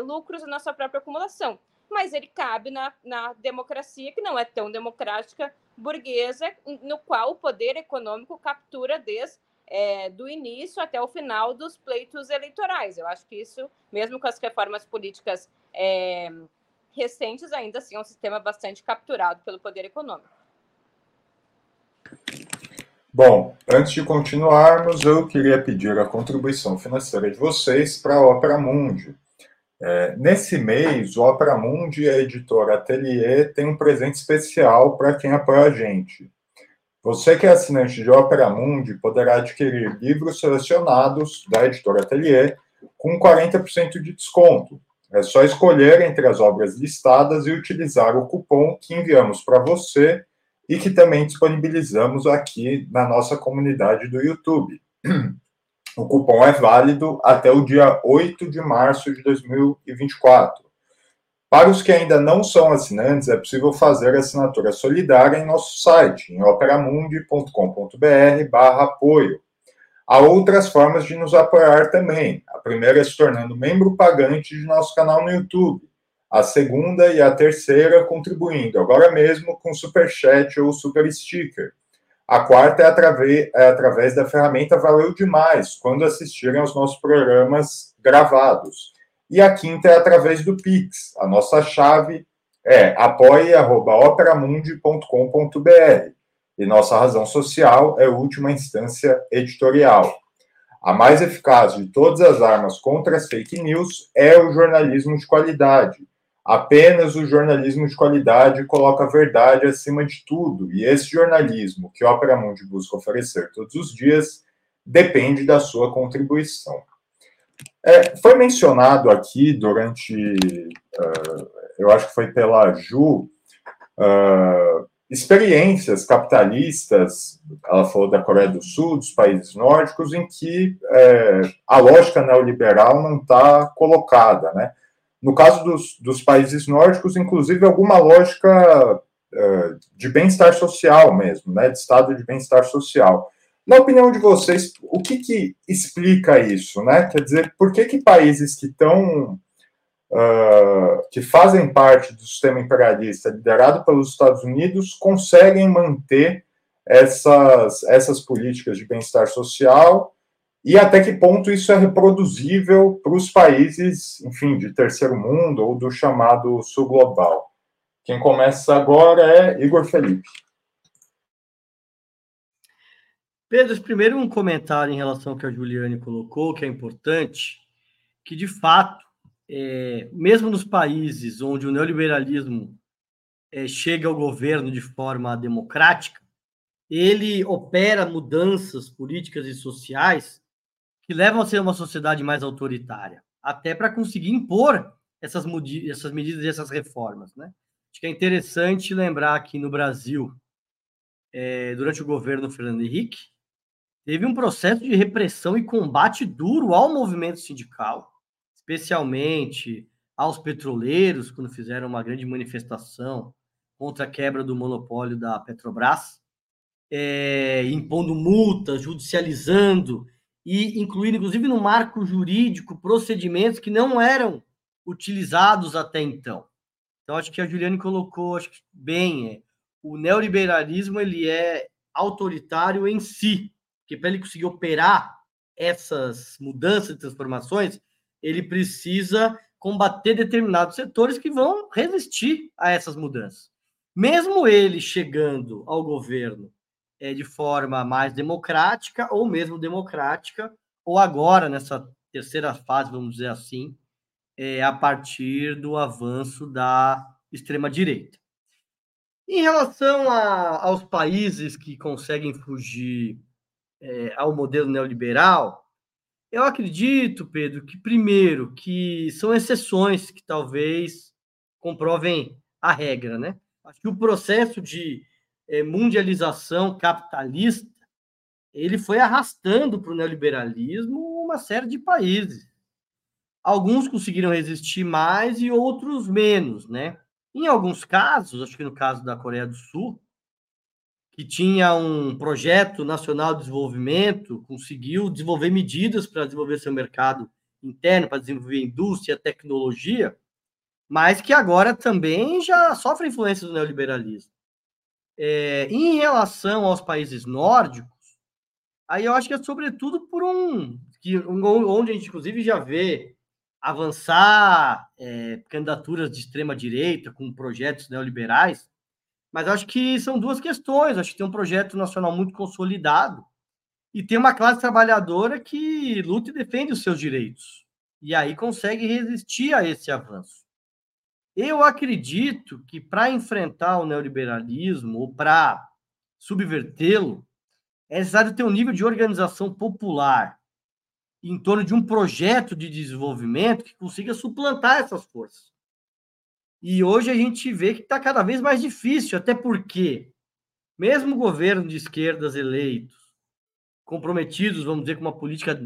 lucros, na nossa própria acumulação. Mas ele cabe na democracia, que não é tão democrática, burguesa, no qual o poder econômico captura desde do início até o final dos pleitos eleitorais. Eu acho que isso, mesmo com as reformas políticas recentes, ainda assim é um sistema bastante capturado pelo poder econômico. Bom, antes de continuarmos, eu queria pedir a contribuição financeira de vocês para a Opera Mundi. Nesse mês, o Opera Mundi e a editora Ateliê tem um presente especial para quem apoia a gente. Você que é assinante de Opera Mundi poderá adquirir livros selecionados da editora Ateliê com 40% de desconto. É só escolher entre as obras listadas e utilizar o cupom que enviamos para você e que também disponibilizamos aqui na nossa comunidade do YouTube. O cupom é válido até o dia 8 de março de 2024. Para os que ainda não são assinantes, é possível fazer assinatura solidária em nosso site, em operamundi.com.br/apoio. Há outras formas de nos apoiar também. A primeira é se tornando membro pagante de nosso canal no YouTube. A segunda e a terceira contribuindo agora mesmo com superchat ou super sticker. A quarta é através da ferramenta Valeu Demais, quando assistirem aos nossos programas gravados. E a quinta é através do Pix. A nossa chave é apoia@operamundi.com.br. E nossa razão social é Última Instância Editorial. A mais eficaz de todas as armas contra as fake news é o jornalismo de qualidade. Apenas o jornalismo de qualidade coloca a verdade acima de tudo, e esse jornalismo que a Opera Mundi busca oferecer todos os dias depende da sua contribuição. Foi mencionado aqui durante, eu acho que foi pela Ju, experiências capitalistas, ela falou da Coreia do Sul, dos países nórdicos, em que a lógica neoliberal não está colocada, né? No caso dos países nórdicos, inclusive, alguma lógica de bem-estar social mesmo, né, de estado de bem-estar social. Na opinião de vocês, o que explica isso? Né? Quer dizer, por que países que estão que fazem parte do sistema imperialista liderado pelos Estados Unidos conseguem manter essas políticas de bem-estar social e até que ponto isso é reproduzível para os países, enfim, de terceiro mundo ou do chamado sul global. Quem começa agora é Igor Felippe. Pedro, primeiro um comentário em relação ao que a Juliane colocou, que é importante, que de fato, mesmo nos países onde o neoliberalismo chega ao governo de forma democrática, ele opera mudanças políticas e sociais que levam a ser uma sociedade mais autoritária, até para conseguir impor essas medidas e essas reformas, né? Acho que é interessante lembrar que no Brasil, durante o governo Fernando Henrique, teve um processo de repressão e combate duro ao movimento sindical, especialmente aos petroleiros, quando fizeram uma grande manifestação contra a quebra do monopólio da Petrobras, impondo multas, judicializando e incluindo, inclusive, no marco jurídico, procedimentos que não eram utilizados até então. Então, acho que a Juliane colocou bem, o neoliberalismo ele é autoritário em si, porque para ele conseguir operar essas mudanças e transformações, ele precisa combater determinados setores que vão resistir a essas mudanças. Mesmo ele chegando ao governo de forma mais democrática, ou mesmo democrática, ou agora, nessa terceira fase, vamos dizer assim, a partir do avanço da extrema-direita. Em relação aos países que conseguem fugir ao modelo neoliberal, eu acredito, Pedro, que primeiro, que são exceções que talvez comprovem a regra, né? Acho que o processo de mundialização capitalista, ele foi arrastando para o neoliberalismo uma série de países. Alguns conseguiram resistir mais e outros menos, né? Em alguns casos, acho que no caso da Coreia do Sul, que tinha um projeto nacional de desenvolvimento, conseguiu desenvolver medidas para desenvolver seu mercado interno, para desenvolver indústria, tecnologia, mas que agora também já sofre influência do neoliberalismo. Em relação aos países nórdicos, aí eu acho que é sobretudo por onde a gente, inclusive, já vê avançar candidaturas de extrema-direita com projetos neoliberais, mas acho que são duas questões. Acho que tem um projeto nacional muito consolidado e tem uma classe trabalhadora que luta e defende os seus direitos. E aí consegue resistir a esse avanço. Eu acredito que para enfrentar o neoliberalismo ou para subvertê-lo, é necessário ter um nível de organização popular em torno de um projeto de desenvolvimento que consiga suplantar essas forças. E hoje a gente vê que está cada vez mais difícil, até porque, mesmo governo de esquerdas eleitos, comprometidos, vamos dizer, com uma política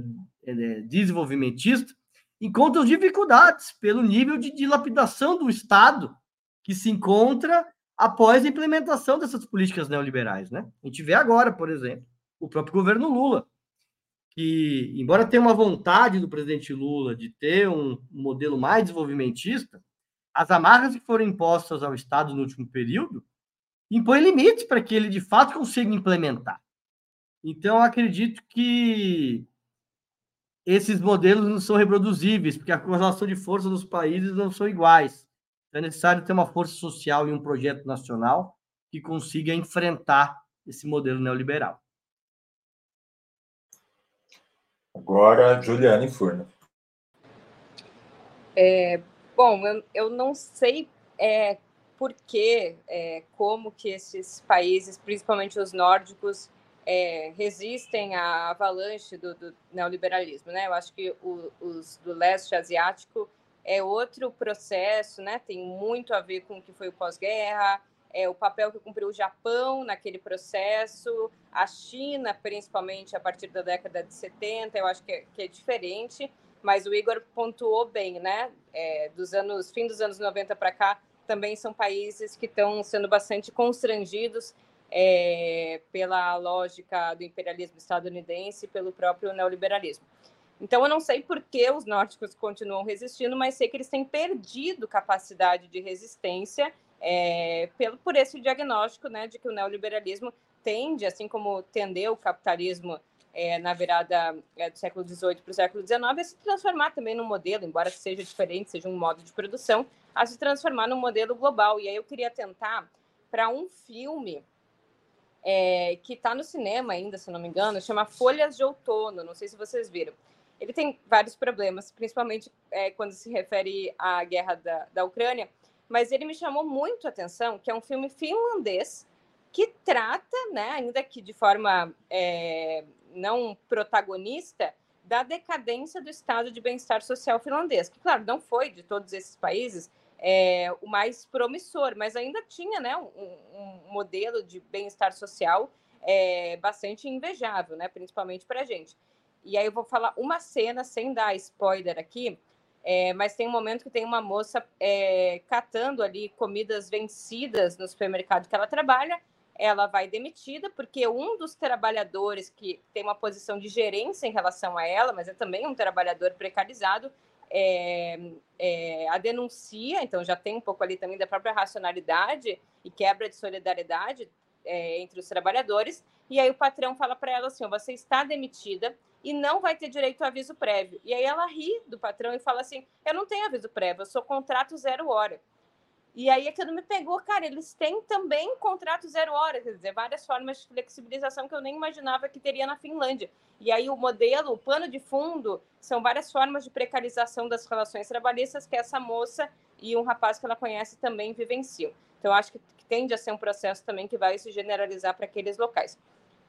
desenvolvimentista, encontram dificuldades pelo nível de dilapidação do Estado que se encontra após a implementação dessas políticas neoliberais, né? A gente vê agora, por exemplo, o próprio governo Lula, que, embora tenha uma vontade do presidente Lula de ter um modelo mais desenvolvimentista, as amarras que foram impostas ao Estado no último período impõem limites para que ele, de fato, consiga implementar. Então, eu acredito que esses modelos não são reproduzíveis, porque a correlação de força dos países não são iguais. Então, é necessário ter uma força social e um projeto nacional que consiga enfrentar esse modelo neoliberal. Agora, Juliane Furno. Bom, eu não sei por que, como que esses países, principalmente os nórdicos, resistem à avalanche do neoliberalismo, né? Eu acho que os do leste asiático é outro processo, né? Tem muito a ver com o que foi o pós-guerra, o papel que cumpriu o Japão naquele processo, a China, principalmente, a partir da década de 70, eu acho que é diferente. Mas o Igor pontuou bem, né? Fim dos anos 90 para cá, também são países que estão sendo bastante constrangidos pela lógica do imperialismo estadunidense e pelo próprio neoliberalismo. Então, eu não sei por que os nórdicos continuam resistindo, mas sei que eles têm perdido capacidade de resistência por esse diagnóstico, né, de que o neoliberalismo tende, assim como tendeu o capitalismo na virada do século XVIII para o século XIX, a se transformar também num modelo, embora seja diferente, seja um modo de produção, a se transformar num modelo global. E aí eu queria tentar para um filme que está no cinema ainda, se não me engano, chama Folhas de Outono, não sei se vocês viram. Ele tem vários problemas, principalmente quando se refere à guerra da Ucrânia, mas ele me chamou muito a atenção, que é um filme finlandês que trata, né, ainda que de forma não protagonista, da decadência do estado de bem-estar social finlandês, que, claro, não foi, de todos esses países, o mais promissor, mas ainda tinha, né, um modelo de bem-estar social bastante invejável, né, principalmente para a gente. E aí eu vou falar uma cena, sem dar spoiler aqui, mas tem um momento que tem uma moça catando ali comidas vencidas no supermercado que ela trabalha. Ela vai demitida porque um dos trabalhadores que tem uma posição de gerência em relação a ela, mas é também um trabalhador precarizado, a denuncia, então já tem um pouco ali também da própria racionalidade e quebra de solidariedade entre os trabalhadores. E aí o patrão fala para ela assim: você está demitida e não vai ter direito a aviso prévio. E aí ela ri do patrão e fala assim: eu não tenho aviso prévio, eu sou contrato 0 hora. E aí aquilo me pegou, cara, eles têm também contrato 0 hora, quer dizer, várias formas de flexibilização que eu nem imaginava que teria na Finlândia. E aí o modelo, o pano de fundo, são várias formas de precarização das relações trabalhistas que essa moça e um rapaz que ela conhece também vivenciam. Então, acho que tende a ser um processo também que vai se generalizar para aqueles locais.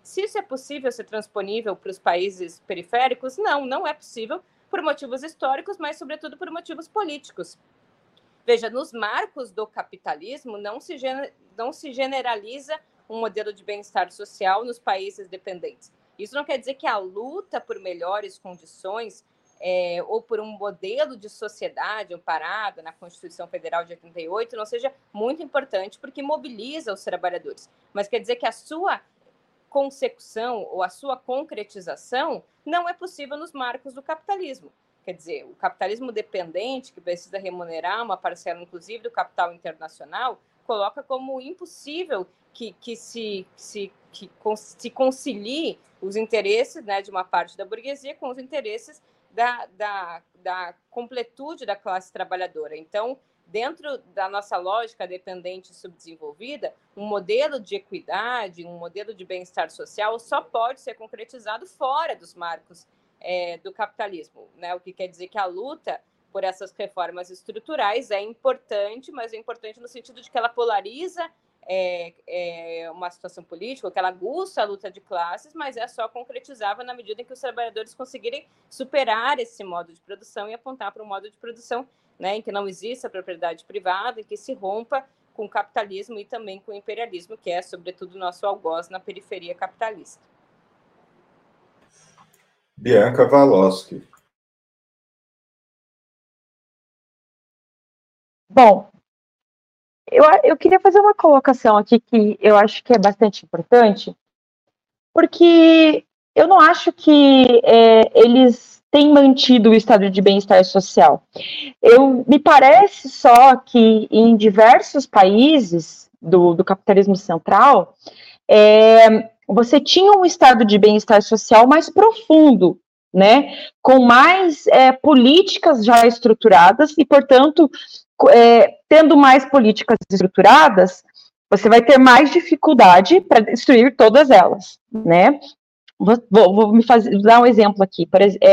Se isso é possível ser transponível para os países periféricos, não é possível, por motivos históricos, mas, sobretudo, por motivos políticos. Veja, nos marcos do capitalismo não se generaliza um modelo de bem-estar social nos países dependentes. Isso não quer dizer que a luta por melhores condições ou por um modelo de sociedade amparado na Constituição Federal de 88 não seja muito importante, porque mobiliza os trabalhadores. Mas quer dizer que a sua consecução ou a sua concretização não é possível nos marcos do capitalismo. Quer dizer, o capitalismo dependente, que precisa remunerar uma parcela, inclusive, do capital internacional, coloca como impossível que se concilie os interesses, né, de uma parte da burguesia com os interesses da completude da classe trabalhadora. Então, dentro da nossa lógica dependente e subdesenvolvida, um modelo de equidade, um modelo de bem-estar social só pode ser concretizado fora dos marcos do capitalismo, né? O que quer dizer que a luta por essas reformas estruturais é importante, mas é importante no sentido de que ela polariza uma situação política, que ela aguça a luta de classes, mas é só concretizável na medida em que os trabalhadores conseguirem superar esse modo de produção e apontar para um modo de produção, né, em que não exista a propriedade privada, em que se rompa com o capitalismo e também com o imperialismo, que é, sobretudo, nosso algoz na periferia capitalista. Bianca Valoski. Bom, eu queria fazer uma colocação aqui que eu acho que é bastante importante, porque eu não acho que eles têm mantido o estado de bem-estar social. Me parece só que em diversos países do capitalismo central, você tinha um estado de bem-estar social mais profundo, né? Com mais políticas já estruturadas e, portanto, tendo mais políticas estruturadas, você vai ter mais dificuldade para destruir todas elas, né? Vou dar um exemplo aqui. Por exemplo,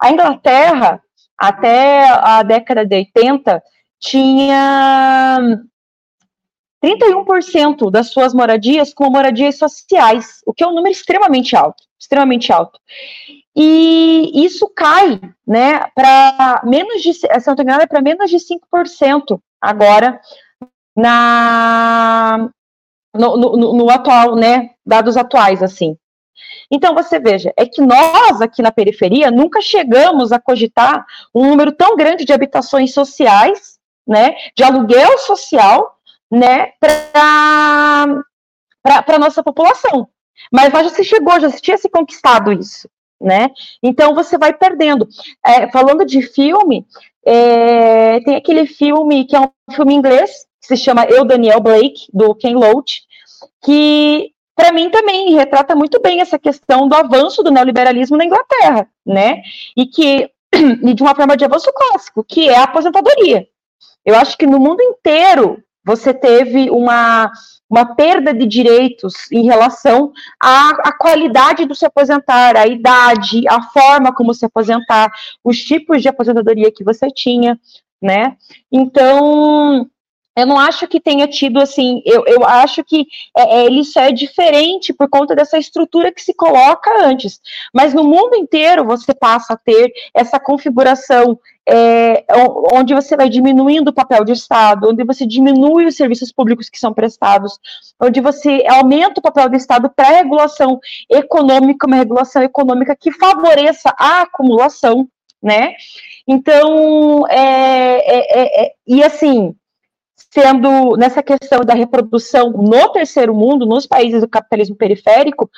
a Inglaterra, até a década de 80, tinha 31% das suas moradias com moradias sociais, o que é um número extremamente alto, extremamente alto. E isso cai, né, para menos de, se não tem nada, para menos de 5% agora no atual, né, dados atuais, assim. Então, você veja, é que nós aqui na periferia nunca chegamos a cogitar um número tão grande de habitações sociais, né, de aluguel social, né, para a nossa população. Mas lá já se chegou, já se tinha se conquistado isso, né? Então você vai perdendo. Falando de filme, tem aquele filme que é um filme inglês, que se chama Eu, Daniel Blake, do Ken Loach, que para mim também retrata muito bem essa questão do avanço do neoliberalismo na Inglaterra, né? E de uma forma de avanço clássico, que é a aposentadoria. Eu acho que no mundo inteiro você teve uma perda de direitos em relação à qualidade do se aposentar, à idade, à forma como se aposentar, os tipos de aposentadoria que você tinha, né? Então, eu não acho que tenha tido, assim, eu acho que ele só é diferente por conta dessa estrutura que se coloca antes. Mas no mundo inteiro você passa a ter essa configuração onde você vai diminuindo o papel do Estado, onde você diminui os serviços públicos que são prestados, onde você aumenta o papel do Estado para a regulação econômica, uma regulação econômica que favoreça a acumulação, né? Então, e assim, sendo nessa questão da reprodução no terceiro mundo, nos países do capitalismo periférico,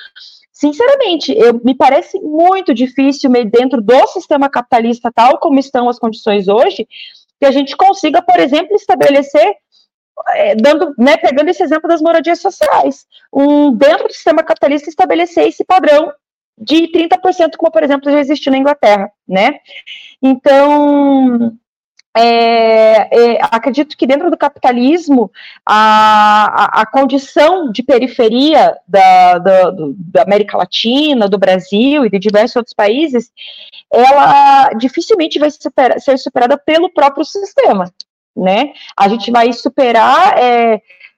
sinceramente, me parece muito difícil, dentro do sistema capitalista, tal como estão as condições hoje, que a gente consiga, por exemplo, estabelecer, pegando esse exemplo das moradias sociais, dentro do sistema capitalista, estabelecer esse padrão de 30%, como, por exemplo, já existiu na Inglaterra, né? Então, acredito que dentro do capitalismo a condição de periferia da América Latina, do Brasil e de diversos outros países, ela dificilmente vai ser superada pelo próprio sistema, né? A gente vai superar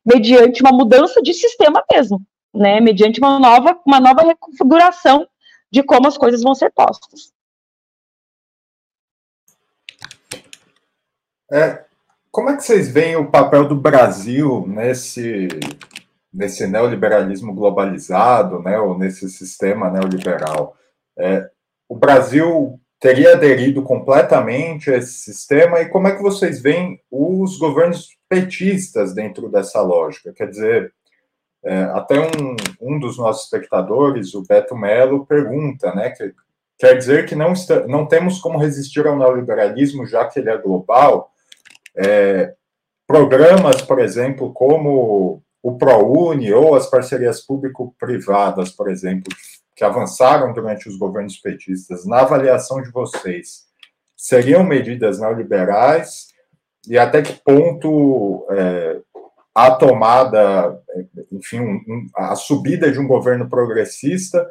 mediante uma mudança de sistema mesmo, né? Mediante uma nova reconfiguração de como as coisas vão ser postas. Como é que vocês veem o papel do Brasil nesse neoliberalismo globalizado, né, ou nesse sistema neoliberal? O Brasil teria aderido completamente a esse sistema, e como é que vocês veem os governos petistas dentro dessa lógica? Quer dizer, até um dos nossos espectadores, o Beto Melo, pergunta, né, que quer dizer que não temos como resistir ao neoliberalismo, já que ele é global. Programas, por exemplo, como o ProUni ou as parcerias público-privadas, por exemplo, que avançaram durante os governos petistas, na avaliação de vocês, seriam medidas neoliberais? E até que ponto a tomada, enfim, a subida de um governo progressista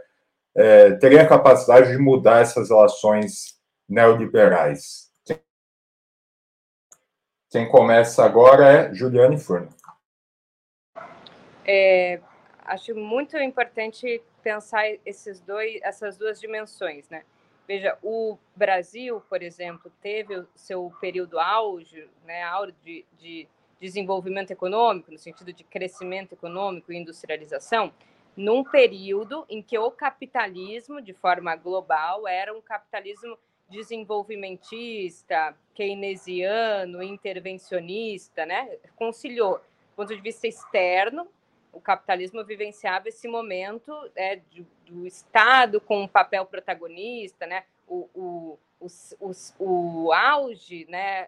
teria a capacidade de mudar essas relações neoliberais? Quem começa agora é Juliane Furno. Acho muito importante pensar essas duas dimensões, né? Veja, o Brasil, por exemplo, teve o seu período auge, né, de desenvolvimento econômico, no sentido de crescimento econômico e industrialização, num período em que o capitalismo, de forma global, era um capitalismo desenvolvimentista, keynesiano, intervencionista, né? Conciliou, do ponto de vista externo, o capitalismo vivenciava esse momento do Estado com um papel protagonista, né? O auge, né?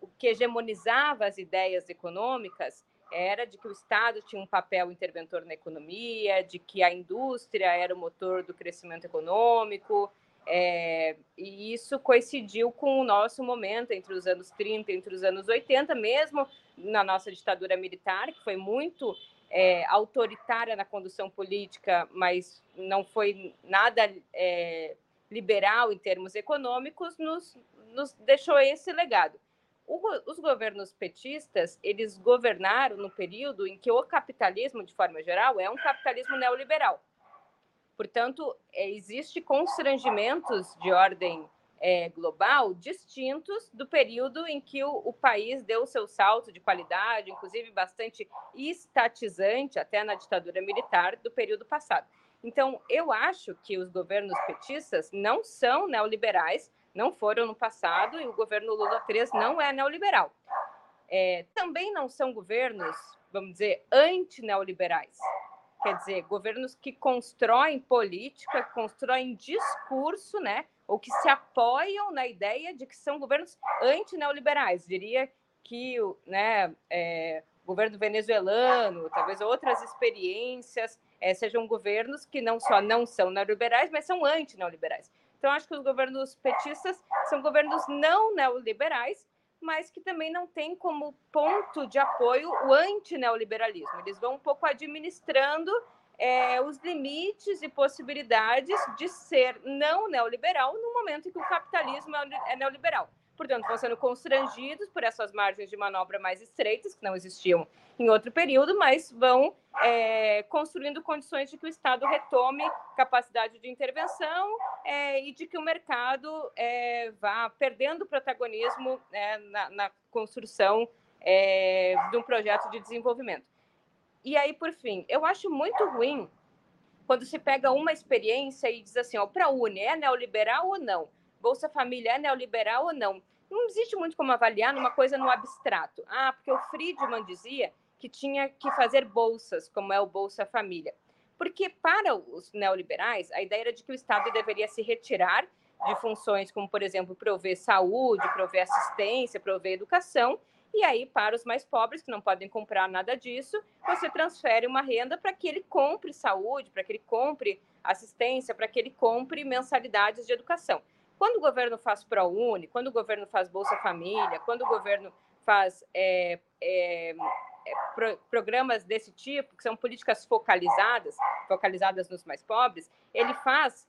O que hegemonizava as ideias econômicas era de que o Estado tinha um papel interventor na economia, de que a indústria era o motor do crescimento econômico. E isso coincidiu com o nosso momento entre os anos 30 e entre os anos 80, mesmo na nossa ditadura militar, que foi muito autoritária na condução política, mas não foi nada liberal em termos econômicos, nos deixou esse legado. Os governos petistas, eles governaram no período em que o capitalismo, de forma geral, é um capitalismo neoliberal. Portanto, existe constrangimentos de ordem global distintos do período em que o país deu seu salto de qualidade, inclusive bastante estatizante, até na ditadura militar do período passado. Então, eu acho que os governos petistas não são neoliberais, não foram no passado, e o governo Lula III não é neoliberal. Também não são governos, vamos dizer, antineoliberais. quer dizer, governos que constroem política, que constroem discurso, né, ou que se apoiam na ideia de que são governos antineoliberais. Diria que, né, governo venezuelano, talvez outras experiências, sejam governos que não só não são neoliberais, mas são antineoliberais. Então, acho que os governos petistas são governos não neoliberais, mas que também não tem como ponto de apoio o antineoliberalismo. Eles vão um pouco administrando os limites e possibilidades de ser não neoliberal no momento em que o capitalismo é neoliberal. Portanto, vão sendo constrangidos por essas margens de manobra mais estreitas, que não existiam em outro período, mas vão construindo condições de que o Estado retome capacidade de intervenção e de que o mercado vá perdendo protagonismo na construção de um projeto de desenvolvimento. E aí, por fim, eu acho muito ruim quando se pega uma experiência e diz assim, ó, ProUni é neoliberal ou não? Bolsa Família é neoliberal ou não? Não existe muito como avaliar numa coisa no abstrato. Ah, porque o Friedman dizia que tinha que fazer bolsas, como é o Bolsa Família. Porque para os neoliberais, a ideia era de que o Estado deveria se retirar de funções como, por exemplo, prover saúde, prover assistência, prover educação, e aí para os mais pobres, que não podem comprar nada disso, você transfere uma renda para que ele compre saúde, para que ele compre assistência, para que ele compre mensalidades de educação. Quando o governo faz ProUni, quando o governo faz Bolsa Família, quando o governo faz programas desse tipo, que são políticas focalizadas nos mais pobres, ele faz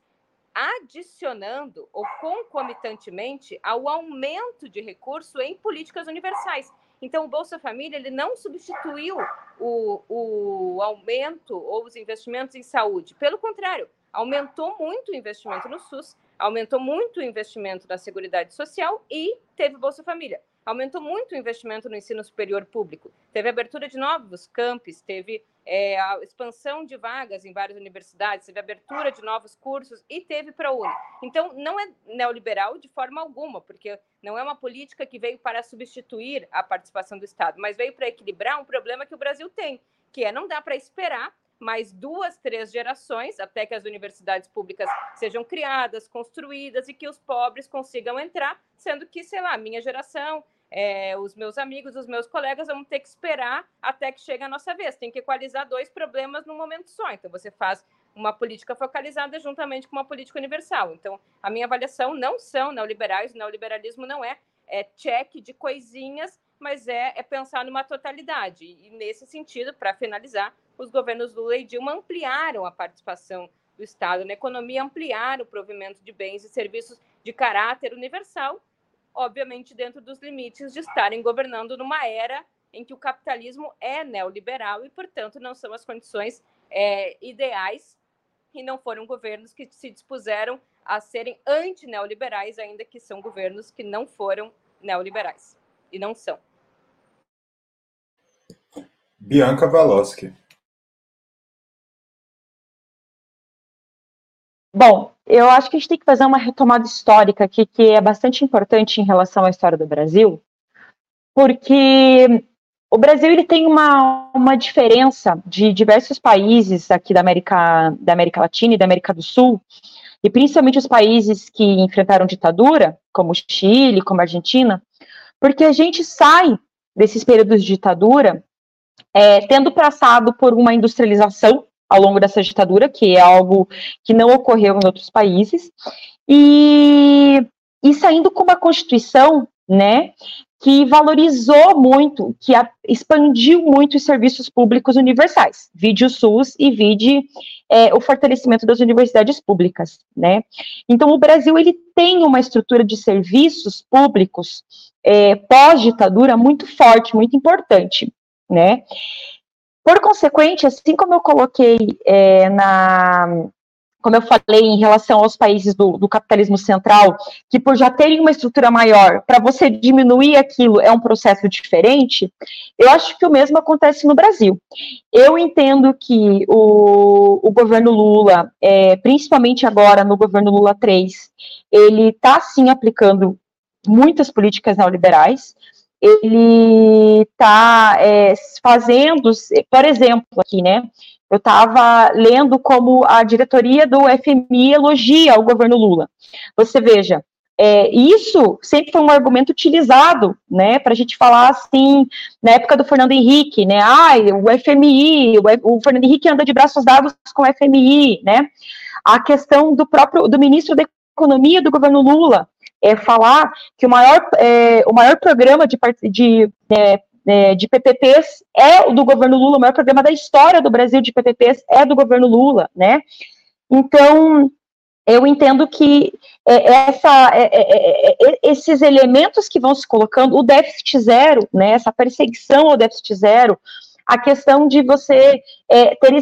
adicionando ou concomitantemente ao aumento de recurso em políticas universais. Então, o Bolsa Família ele não substituiu o aumento ou os investimentos em saúde. Pelo contrário, aumentou muito o investimento no SUS, aumentou muito o investimento na Seguridade Social e teve Bolsa Família. Aumentou muito o investimento no ensino superior público. Teve abertura de novos campos, teve a expansão de vagas em várias universidades, teve abertura de novos cursos e teve ProUni. Então, não é neoliberal de forma alguma, porque não é uma política que veio para substituir a participação do Estado, mas veio para equilibrar um problema que o Brasil tem, que é não dá para esperar mais 2, 3 gerações, até que as universidades públicas sejam criadas, construídas e que os pobres consigam entrar, sendo que, sei lá, a minha geração, os meus amigos, os meus colegas vão ter que esperar até que chegue a nossa vez. Tem que equalizar 2 problemas num momento só. Então, você faz uma política focalizada juntamente com uma política universal. Então, a minha avaliação não são neoliberais, o neoliberalismo não é cheque de coisinhas, mas é pensar numa totalidade. E, nesse sentido, para finalizar, os governos Lula e Dilma ampliaram a participação do Estado na economia, ampliaram o provimento de bens e serviços de caráter universal, obviamente dentro dos limites de estarem governando numa era em que o capitalismo é neoliberal e, portanto, não são as condições ideais e não foram governos que se dispuseram a serem antineoliberais, ainda que são governos que não foram neoliberais. E não são. Bianca Valoski. Bom, eu acho que a gente tem que fazer uma retomada histórica aqui, que é bastante importante em relação à história do Brasil, porque o Brasil ele tem uma diferença de diversos países aqui da América Latina e da América do Sul, e principalmente os países que enfrentaram ditadura, como o Chile, como a Argentina, porque a gente sai desses períodos de ditadura tendo passado por uma industrialização ao longo dessa ditadura, que é algo que não ocorreu em outros países, e saindo com uma Constituição, né, que valorizou muito, que expandiu muito os serviços públicos universais, vide o SUS e vide o fortalecimento das universidades públicas, né. Então, o Brasil, ele tem uma estrutura de serviços públicos pós-ditadura muito forte, muito importante, né. Por consequente, assim como eu coloquei como eu falei em relação aos países do capitalismo central, que por já terem uma estrutura maior, para você diminuir aquilo é um processo diferente, eu acho que o mesmo acontece no Brasil. Eu entendo que o governo Lula, principalmente agora no governo Lula 3, ele está sim aplicando muitas políticas neoliberais. Ele está fazendo, por exemplo, aqui, né, Eu estava lendo como a diretoria do FMI elogia o governo Lula. Você veja, isso sempre foi um argumento utilizado, né, para a gente falar assim, na época do Fernando Henrique, né, o FMI, o Fernando Henrique anda de braços dados com o FMI, né, a questão do ministro da Economia do governo Lula, falar que o maior programa de PPPs é o do governo Lula, o maior programa da história do Brasil de PPPs é do governo Lula, né, então... Eu entendo que esses elementos que vão se colocando, o déficit zero, né, essa perseguição ao déficit zero, a questão de você ter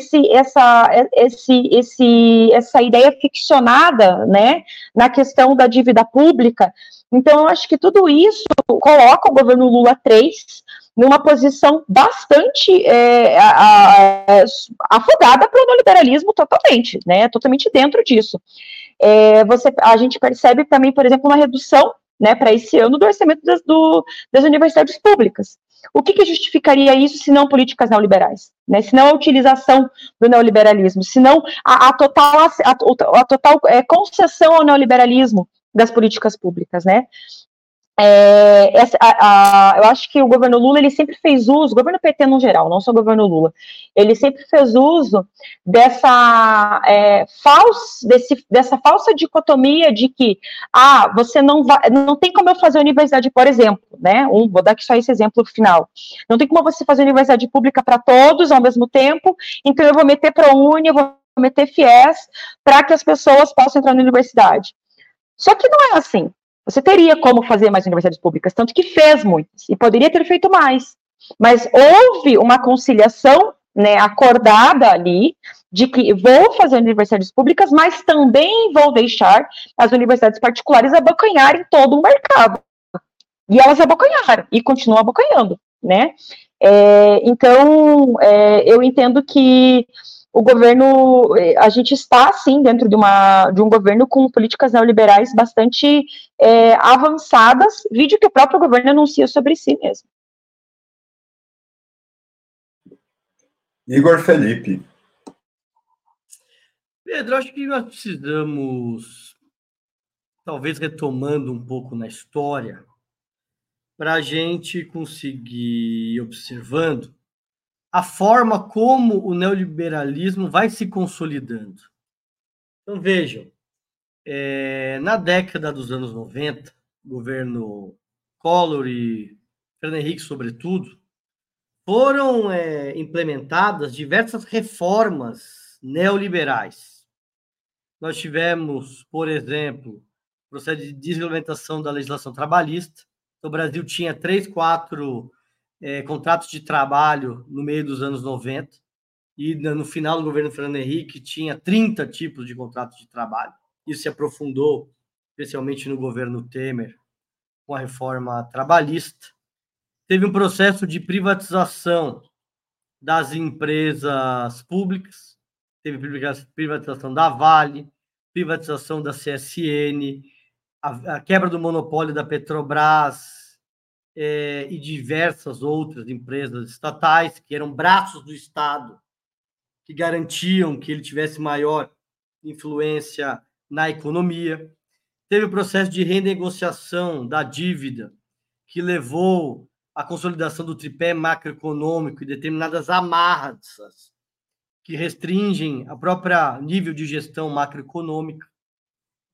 essa ideia ficcionada, né, na questão da dívida pública. Então, eu acho que tudo isso coloca o governo Lula 3 numa posição bastante afogada para o neoliberalismo totalmente, né, totalmente dentro disso. A gente percebe também, por exemplo, uma redução, né, para esse ano do orçamento das universidades públicas. O que justificaria isso se não políticas neoliberais, né, se não a utilização do neoliberalismo, se não a total concessão ao neoliberalismo das políticas públicas, né? Eu acho que o governo Lula, ele sempre fez uso, o governo PT no geral, não só o governo Lula, ele sempre fez uso dessa falsa dicotomia de que, você não tem como eu fazer universidade, por exemplo, né? Vou dar aqui só esse exemplo final. Não tem como você fazer universidade pública para todos ao mesmo tempo, então eu vou meter ProUni, eu vou meter FIES para que as pessoas possam entrar na universidade. Só que não é assim. Você teria como fazer mais universidades públicas, tanto que fez muitas, e poderia ter feito mais. Mas houve uma conciliação, né, acordada ali, de que vou fazer universidades públicas, mas também vou deixar as universidades particulares abocanharem todo o mercado. E elas abocanharam, e continuam abocanhando, né? Então, eu entendo que o governo, a gente está, sim, dentro de um governo com políticas neoliberais bastante avançadas, vídeo que o próprio governo anuncia sobre si mesmo. Igor Felippe. Pedro, acho que nós precisamos, talvez retomando um pouco na história, para a gente conseguir ir observando a forma como o neoliberalismo vai se consolidando. Então, vejam, na década dos anos 90, governo Collor e Fernando Henrique, sobretudo, foram implementadas diversas reformas neoliberais. Nós tivemos, por exemplo, o processo de desregulamentação da legislação trabalhista. O Brasil tinha 3, 4... contratos de trabalho no meio dos anos 90, e no final do governo Fernando Henrique tinha 30 tipos de contratos de trabalho. Isso se aprofundou, especialmente no governo Temer, com a reforma trabalhista. Teve um processo de privatização das empresas públicas, teve privatização da Vale, privatização da CSN, a quebra do monopólio da Petrobras, e diversas outras empresas estatais, que eram braços do Estado, que garantiam que ele tivesse maior influência na economia. Teve o processo de renegociação da dívida, que levou à consolidação do tripé macroeconômico e determinadas amarras que restringem a própria nível de gestão macroeconômica.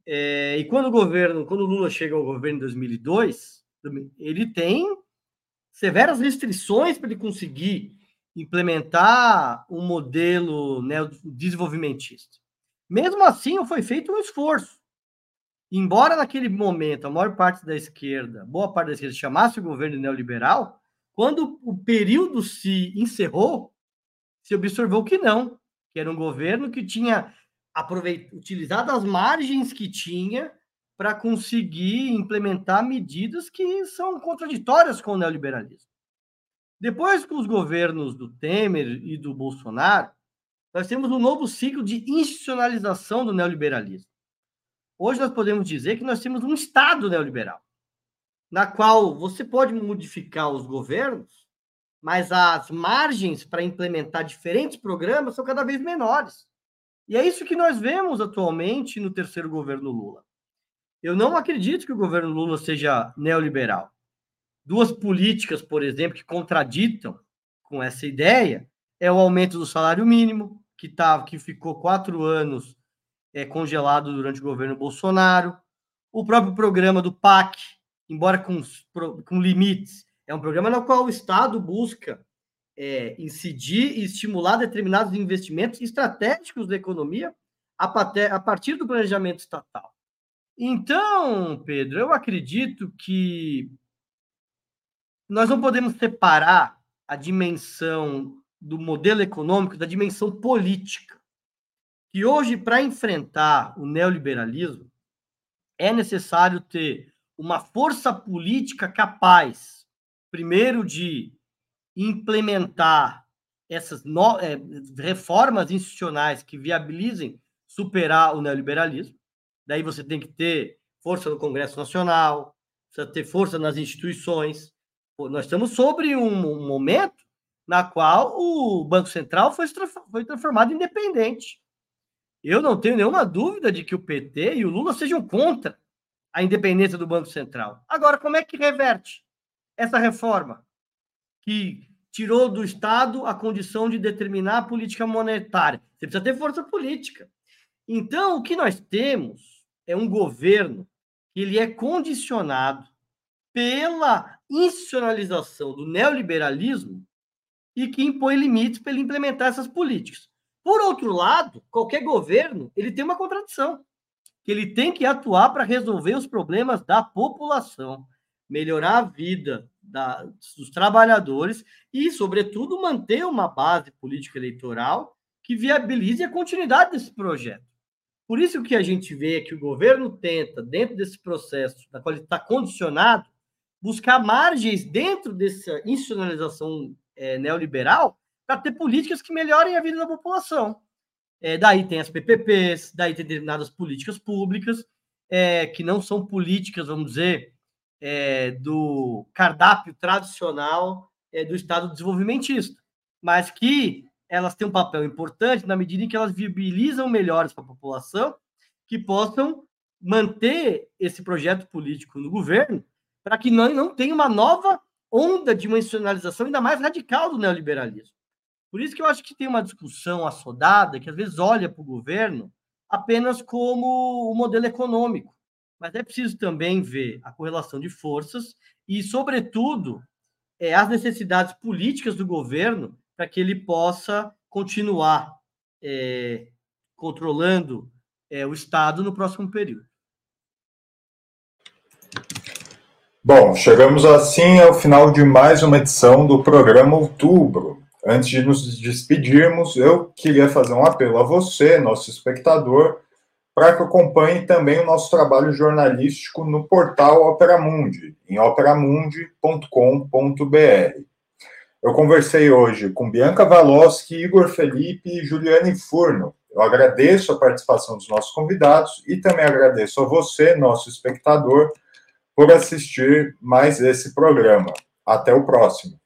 E quando o Lula chega ao governo em 2002, ele tem severas restrições para ele conseguir implementar um modelo desenvolvimentista. Mesmo assim, foi feito um esforço. Embora naquele momento boa parte da esquerda chamasse o governo neoliberal, quando o período se encerrou, se observou que não, que era um governo que tinha utilizado as margens que tinha para conseguir implementar medidas que são contraditórias com o neoliberalismo. Depois, com os governos do Temer e do Bolsonaro, nós temos um novo ciclo de institucionalização do neoliberalismo. Hoje nós podemos dizer que nós temos um Estado neoliberal, na qual você pode modificar os governos mas as margens para implementar diferentes programas são cada vez menores. E é isso que nós vemos atualmente no terceiro governo Lula. Eu não acredito que o governo Lula seja neoliberal. Duas políticas, por exemplo, que contraditam com essa ideia é o aumento do salário mínimo, que ficou 4 anos congelado durante o governo Bolsonaro. O próprio programa do PAC, embora com limites, é um programa no qual o Estado busca incidir e estimular determinados investimentos estratégicos da economia a partir do planejamento estatal. Então, Pedro, eu acredito que nós não podemos separar a dimensão do modelo econômico da dimensão política, que hoje, para enfrentar o neoliberalismo, é necessário ter uma força política capaz, primeiro, de implementar essas reformas institucionais que viabilizem superar o neoliberalismo. Daí você tem que ter força no Congresso Nacional, precisa ter força nas instituições. Nós estamos sobre um momento na qual o Banco Central foi transformado em independente. Eu não tenho nenhuma dúvida de que o PT e o Lula sejam contra a independência do Banco Central. Agora, como é que reverte essa reforma que tirou do Estado a condição de determinar a política monetária? Você precisa ter força política. Então, o que nós temos é um governo que ele é condicionado pela institucionalização do neoliberalismo e que impõe limites para ele implementar essas políticas. Por outro lado, qualquer governo ele tem uma contradição, que ele tem que atuar para resolver os problemas da população, melhorar a vida dos trabalhadores e, sobretudo, manter uma base política eleitoral que viabilize a continuidade desse projeto. Por isso que a gente vê é que o governo tenta, dentro desse processo na qual ele está condicionado, buscar margens dentro dessa institucionalização neoliberal para ter políticas que melhorem a vida da população. Daí tem as PPPs, daí tem determinadas políticas públicas que não são políticas, vamos dizer, do cardápio tradicional do Estado desenvolvimentista, mas que elas têm um papel importante na medida em que elas viabilizam melhores para a população que possam manter esse projeto político no governo para que não tenha uma nova onda de uma institucionalização ainda mais radical do neoliberalismo. Por isso que eu acho que tem uma discussão assodada que às vezes olha para o governo apenas como o modelo econômico, mas é preciso também ver a correlação de forças e, sobretudo, as necessidades políticas do governo para que ele possa continuar controlando o Estado no próximo período. Bom, chegamos assim ao final de mais uma edição do programa Outubro. Antes de nos despedirmos, eu queria fazer um apelo a você, nosso espectador, para que acompanhe também o nosso trabalho jornalístico no portal Opera Mundi, em operamundi.com.br. Eu conversei hoje com Bianca Valoski, Igor Felippe e Juliane Furno. Eu agradeço a participação dos nossos convidados e também agradeço a você, nosso espectador, por assistir mais esse programa. Até o próximo.